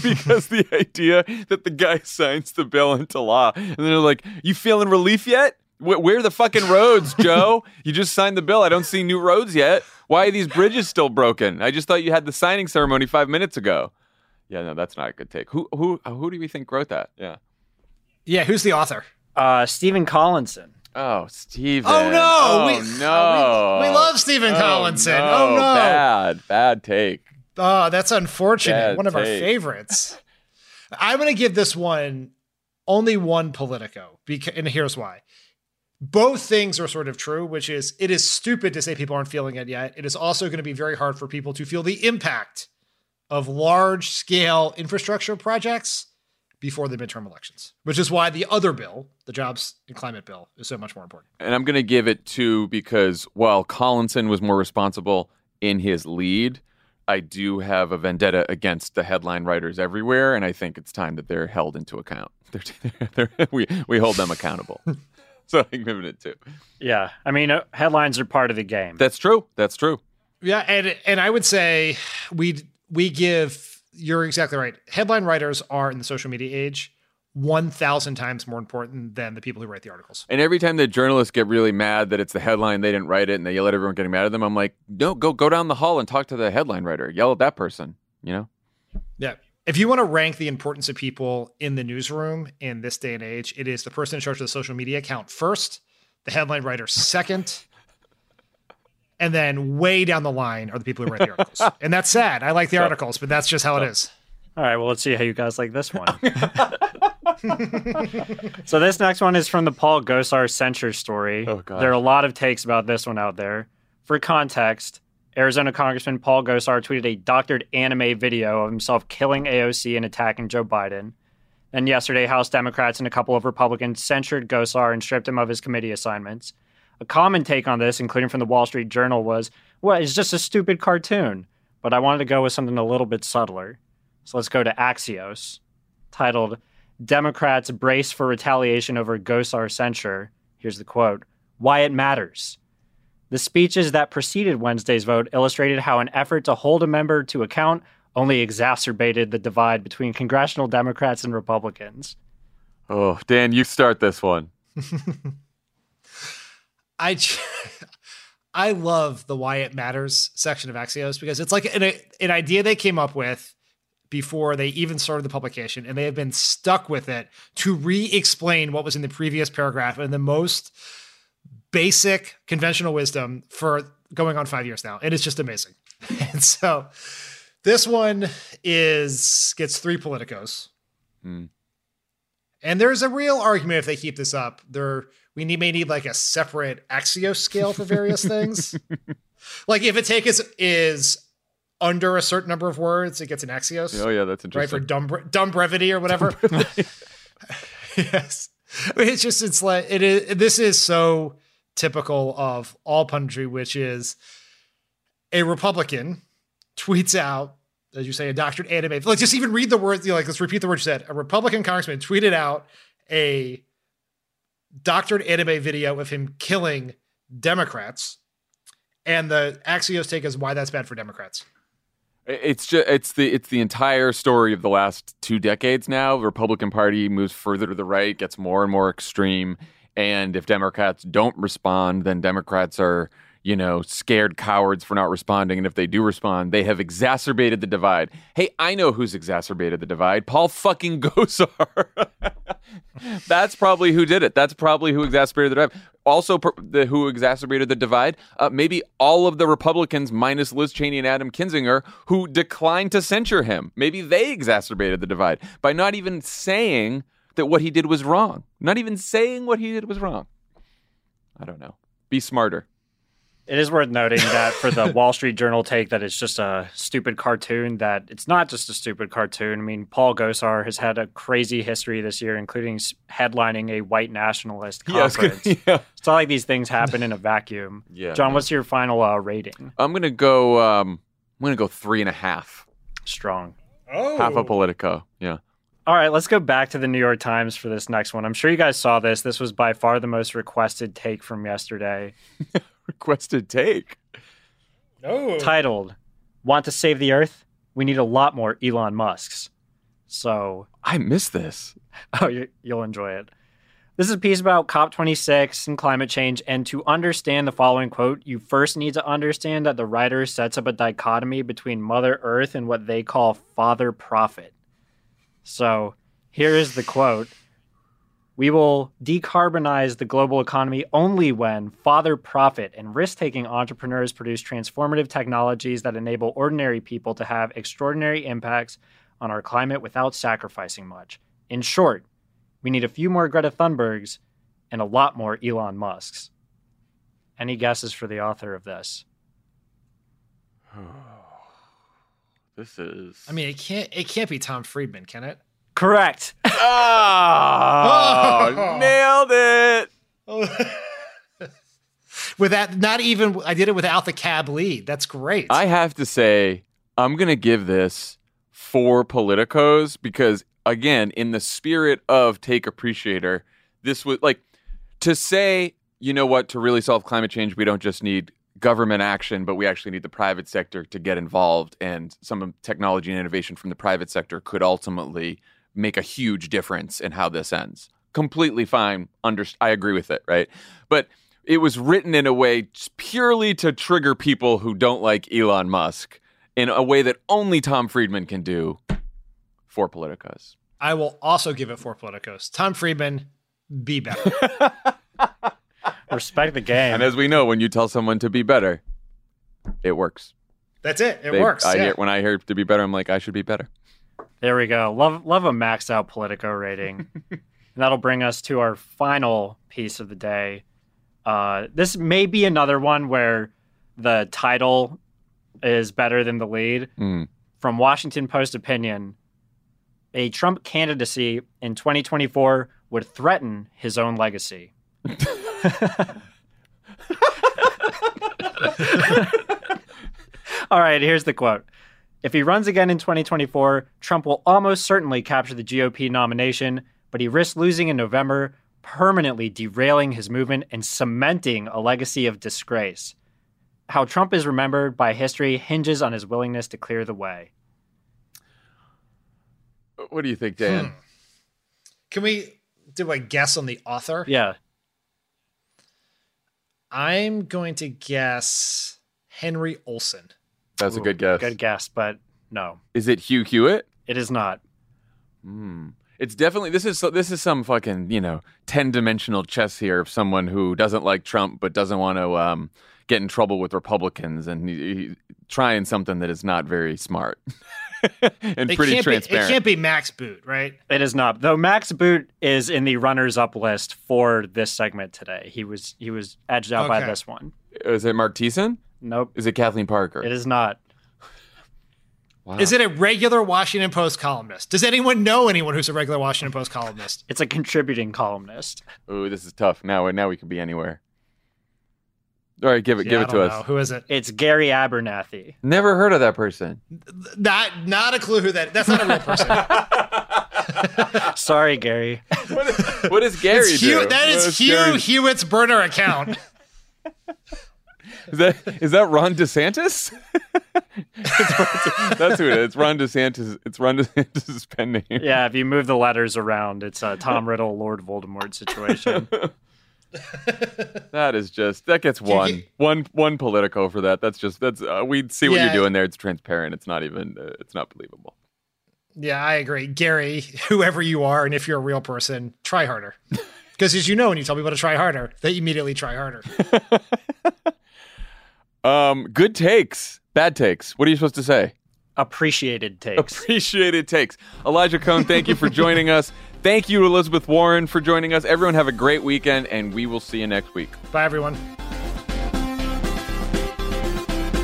because the idea that the guy signs the bill into law and they're like, you feeling relief yet? Where are the fucking roads, Joe? You just signed the bill. I don't see new roads yet. Why are these bridges still broken? I just thought you had the signing ceremony five minutes ago. Yeah, no, that's not a good take. Who who who do we think wrote that? Yeah. Yeah, who's the author? Uh, Stephen Collinson. Oh, Stephen. Oh, no. Oh, we, no. We, we love Stephen oh, Collinson. No. Oh, no. Bad, bad take. Oh, that's unfortunate. Bad one of take. Our favorites. I'm going to give this one only one Politico, because, and here's why. Both things are sort of true, which is it is stupid to say people aren't feeling it yet. It is also going to be very hard for people to feel the impact of large-scale infrastructure projects before the midterm elections, which is why the other bill, the jobs and climate bill, is so much more important. And I'm going to give it two because while Collinson was more responsible in his lead, I do have a vendetta against the headline writers everywhere, and I think it's time that they're held into account. They're, they're, they're, we, we hold them accountable. So I'm giving it two. Yeah. I mean, headlines are part of the game. That's true. That's true. Yeah, and and I would say we we give, you're exactly right. Headline writers are, in the social media age, one thousand times more important than the people who write the articles. And every time the journalists get really mad that it's the headline, they didn't write it, and they yell at everyone getting mad at them, I'm like, no, go go down the hall and talk to the headline writer. Yell at that person, you know? Yeah. If you want to rank the importance of people in the newsroom in this day and age, it is the person in charge of the social media account first, the headline writer second, and then way down the line are the people who write the articles. And that's sad. I like the so, articles, but that's just how so. it is. All right, well, let's see how you guys like this one. So this next one is from the Paul Gosar censure story. Oh, God. There are a lot of takes about this one out there. For context, Arizona Congressman Paul Gosar tweeted a doctored anime video of himself killing A O C and attacking Joe Biden. Then yesterday, House Democrats and a couple of Republicans censured Gosar and stripped him of his committee assignments. A common take on this, including from the Wall Street Journal, was, well, it's just a stupid cartoon. But I wanted to go with something a little bit subtler. So let's go to Axios, titled Democrats Brace for Retaliation Over Gosar Censure. Here's the quote. Why it matters. The speeches that preceded Wednesday's vote illustrated how an effort to hold a member to account only exacerbated the divide between congressional Democrats and Republicans. Oh, Dan, you start this one. I, I love the why it matters section of Axios because it's like an, an idea they came up with before they even started the publication, and they have been stuck with it to re-explain what was in the previous paragraph and the most basic conventional wisdom for going on five years now. And it's just amazing. And so this one is gets three Politicos. Mm. And there's a real argument if they keep this up. There, we need, may need like a separate Axios scale for various things. Like if a take is is... under a certain number of words, it gets an Axios. Oh, yeah, that's interesting. Right, for dumb, bre- dumb brevity or whatever. Yes. I mean, it's just, it's like, it is. This is so typical of all punditry, which is a Republican tweets out, as you say, a doctored anime. Like, just even read the words, you know, like, let's repeat the words you said. A Republican congressman tweeted out a doctored anime video of him killing Democrats. And the Axios take is why that's bad for Democrats. It's just, it's the it's the entire story of the last two decades now. The Republican Party moves further to the right, gets more and more extreme. And if Democrats don't respond, then Democrats are, you know, scared cowards for not responding. And if they do respond, they have exacerbated the divide. Hey, I know who's exacerbated the divide. Paul fucking Gosar. That's probably who did it. That's probably who exacerbated the divide. Also, per, the, who exacerbated the divide? Uh, maybe all of the Republicans minus Liz Cheney and Adam Kinzinger who declined to censure him. Maybe they exacerbated the divide by not even saying that what he did was wrong. Not even saying what he did was wrong. I don't know. Be smarter. It is worth noting that for the Wall Street Journal take that it's just a stupid cartoon, that it's not just a stupid cartoon. I mean, Paul Gosar has had a crazy history this year, including headlining a white nationalist conference. Yeah, gonna, yeah. It's not like these things happen in a vacuum. Yeah, John, what's your final uh, rating? I'm gonna go. Um, I'm gonna go three and a half. Strong. Oh, half a Politico. Yeah. All right, let's go back to the New York Times for this next one. I'm sure you guys saw this. This was by far the most requested take from yesterday. Requested take. No. Titled, Want to Save the Earth? We need a lot more Elon Musks. So I missed this. Oh, you, you'll enjoy it. This is a piece about COP twenty-six and climate change. And to understand the following quote, you first need to understand that the writer sets up a dichotomy between Mother Earth and what they call Father Profit. So here is the quote. We will decarbonize the global economy only when father profit and risk-taking entrepreneurs produce transformative technologies that enable ordinary people to have extraordinary impacts on our climate without sacrificing much. In short, we need a few more Greta Thunbergs and a lot more Elon Musks. Any guesses for the author of this? This is... I mean, it can't, it can't be Tom Friedman, can it? Correct. Oh, oh, nailed it. With that, not even, I did it without the cab lead. That's great. I have to say, I'm going to give this four Politicos because, again, in the spirit of Take Appreciator, this was like to say, you know what, to really solve climate change, we don't just need government action, but we actually need the private sector to get involved. And some technology and innovation from the private sector could ultimately make a huge difference in how this ends. Completely fine. Under- I agree with it, right? But it was written in a way purely to trigger people who don't like Elon Musk in a way that only Tom Friedman can do for Politicos. I will also give it for Politicos. Tom Friedman, be better. Respect the game. And as we know, when you tell someone to be better, it works. That's it. It they, works. I yeah. hear, when I hear to be better, I'm like, I should be better. There we go. Love, love a maxed out Politico rating. And that'll bring us to our final piece of the day. Uh, this may be another one where the title is better than the lead. Mm. From Washington Post opinion, a Trump candidacy in twenty twenty-four would threaten his own legacy. All right, here's the quote. If he runs again in twenty twenty-four, Trump will almost certainly capture the G O P nomination, but he risks losing in November, permanently derailing his movement and cementing a legacy of disgrace. How Trump is remembered by history hinges on his willingness to clear the way. What do you think, Dan? Hmm. Can we do a guess on the author? Yeah. I'm going to guess Henry Olson. That's Ooh, a good guess. Good guess, but no. Is it Hugh Hewitt? It is not. Mm. It's definitely, this is this is some fucking, you know, ten-dimensional chess here of someone who doesn't like Trump but doesn't want to um, get in trouble with Republicans and he, he, trying something that is not very smart. And it pretty transparent. Be, it can't be Max Boot, right? It is not. Though Max Boot is in the runners-up list for this segment today. He was he was edged out okay. by this one. Is it Mark Thiessen? Nope. Is it Kathleen Parker? It is not. Wow. Is it a regular Washington Post columnist? Does anyone know anyone who's a regular Washington Post columnist? It's a contributing columnist. Ooh, this is tough. Now, now we could be anywhere. All right, give it, yeah, give it to us. Know. Who is it? It's Gary Abernathy. Never heard of that person. Not, not a clue who that. That's not a real person. Sorry, Gary. What is, what is Gary it's Hugh, do? That is, is Hugh Gary... Hewitt's burner account. Is that is that Ron DeSantis? That's who it is. It's Ron DeSantis. It's Ron DeSantis' pen name. Yeah, if you move the letters around, it's a Tom Riddle, Lord Voldemort situation. That is just that gets one, you, one, one Politico for that. That's just that's uh, we see what yeah, you're doing there. It's transparent. It's not even uh, it's not believable. Yeah, I agree, Gary. Whoever you are, and if you're a real person, try harder. Because as you know, when you tell people to try harder, they immediately try harder. um, good takes, bad takes. What are you supposed to say? Appreciated takes. Appreciated takes. Elijah Cone, thank you for joining us. Thank you, Elizabeth Warren, for joining us. Everyone have a great weekend, and we will see you next week. Bye, everyone.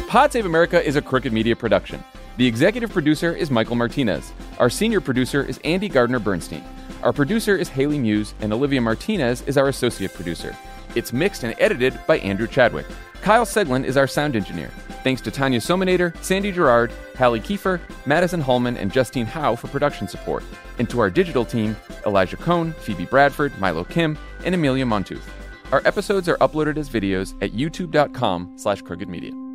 Pod Save America is a Crooked Media production. The executive producer is Michael Martinez. Our senior producer is Andy Gardner-Bernstein. Our producer is Haley Muse, and Olivia Martinez is our associate producer. It's mixed and edited by Andrew Chadwick. Kyle Seglin is our sound engineer. Thanks to Tanya Sominator, Sandy Gerard, Hallie Kiefer, Madison Hallman, and Justine Howe for production support. And to our digital team, Elijah Cone, Phoebe Bradford, Milo Kim, and Amelia Montooth. Our episodes are uploaded as videos at youtube dot com slash crooked media.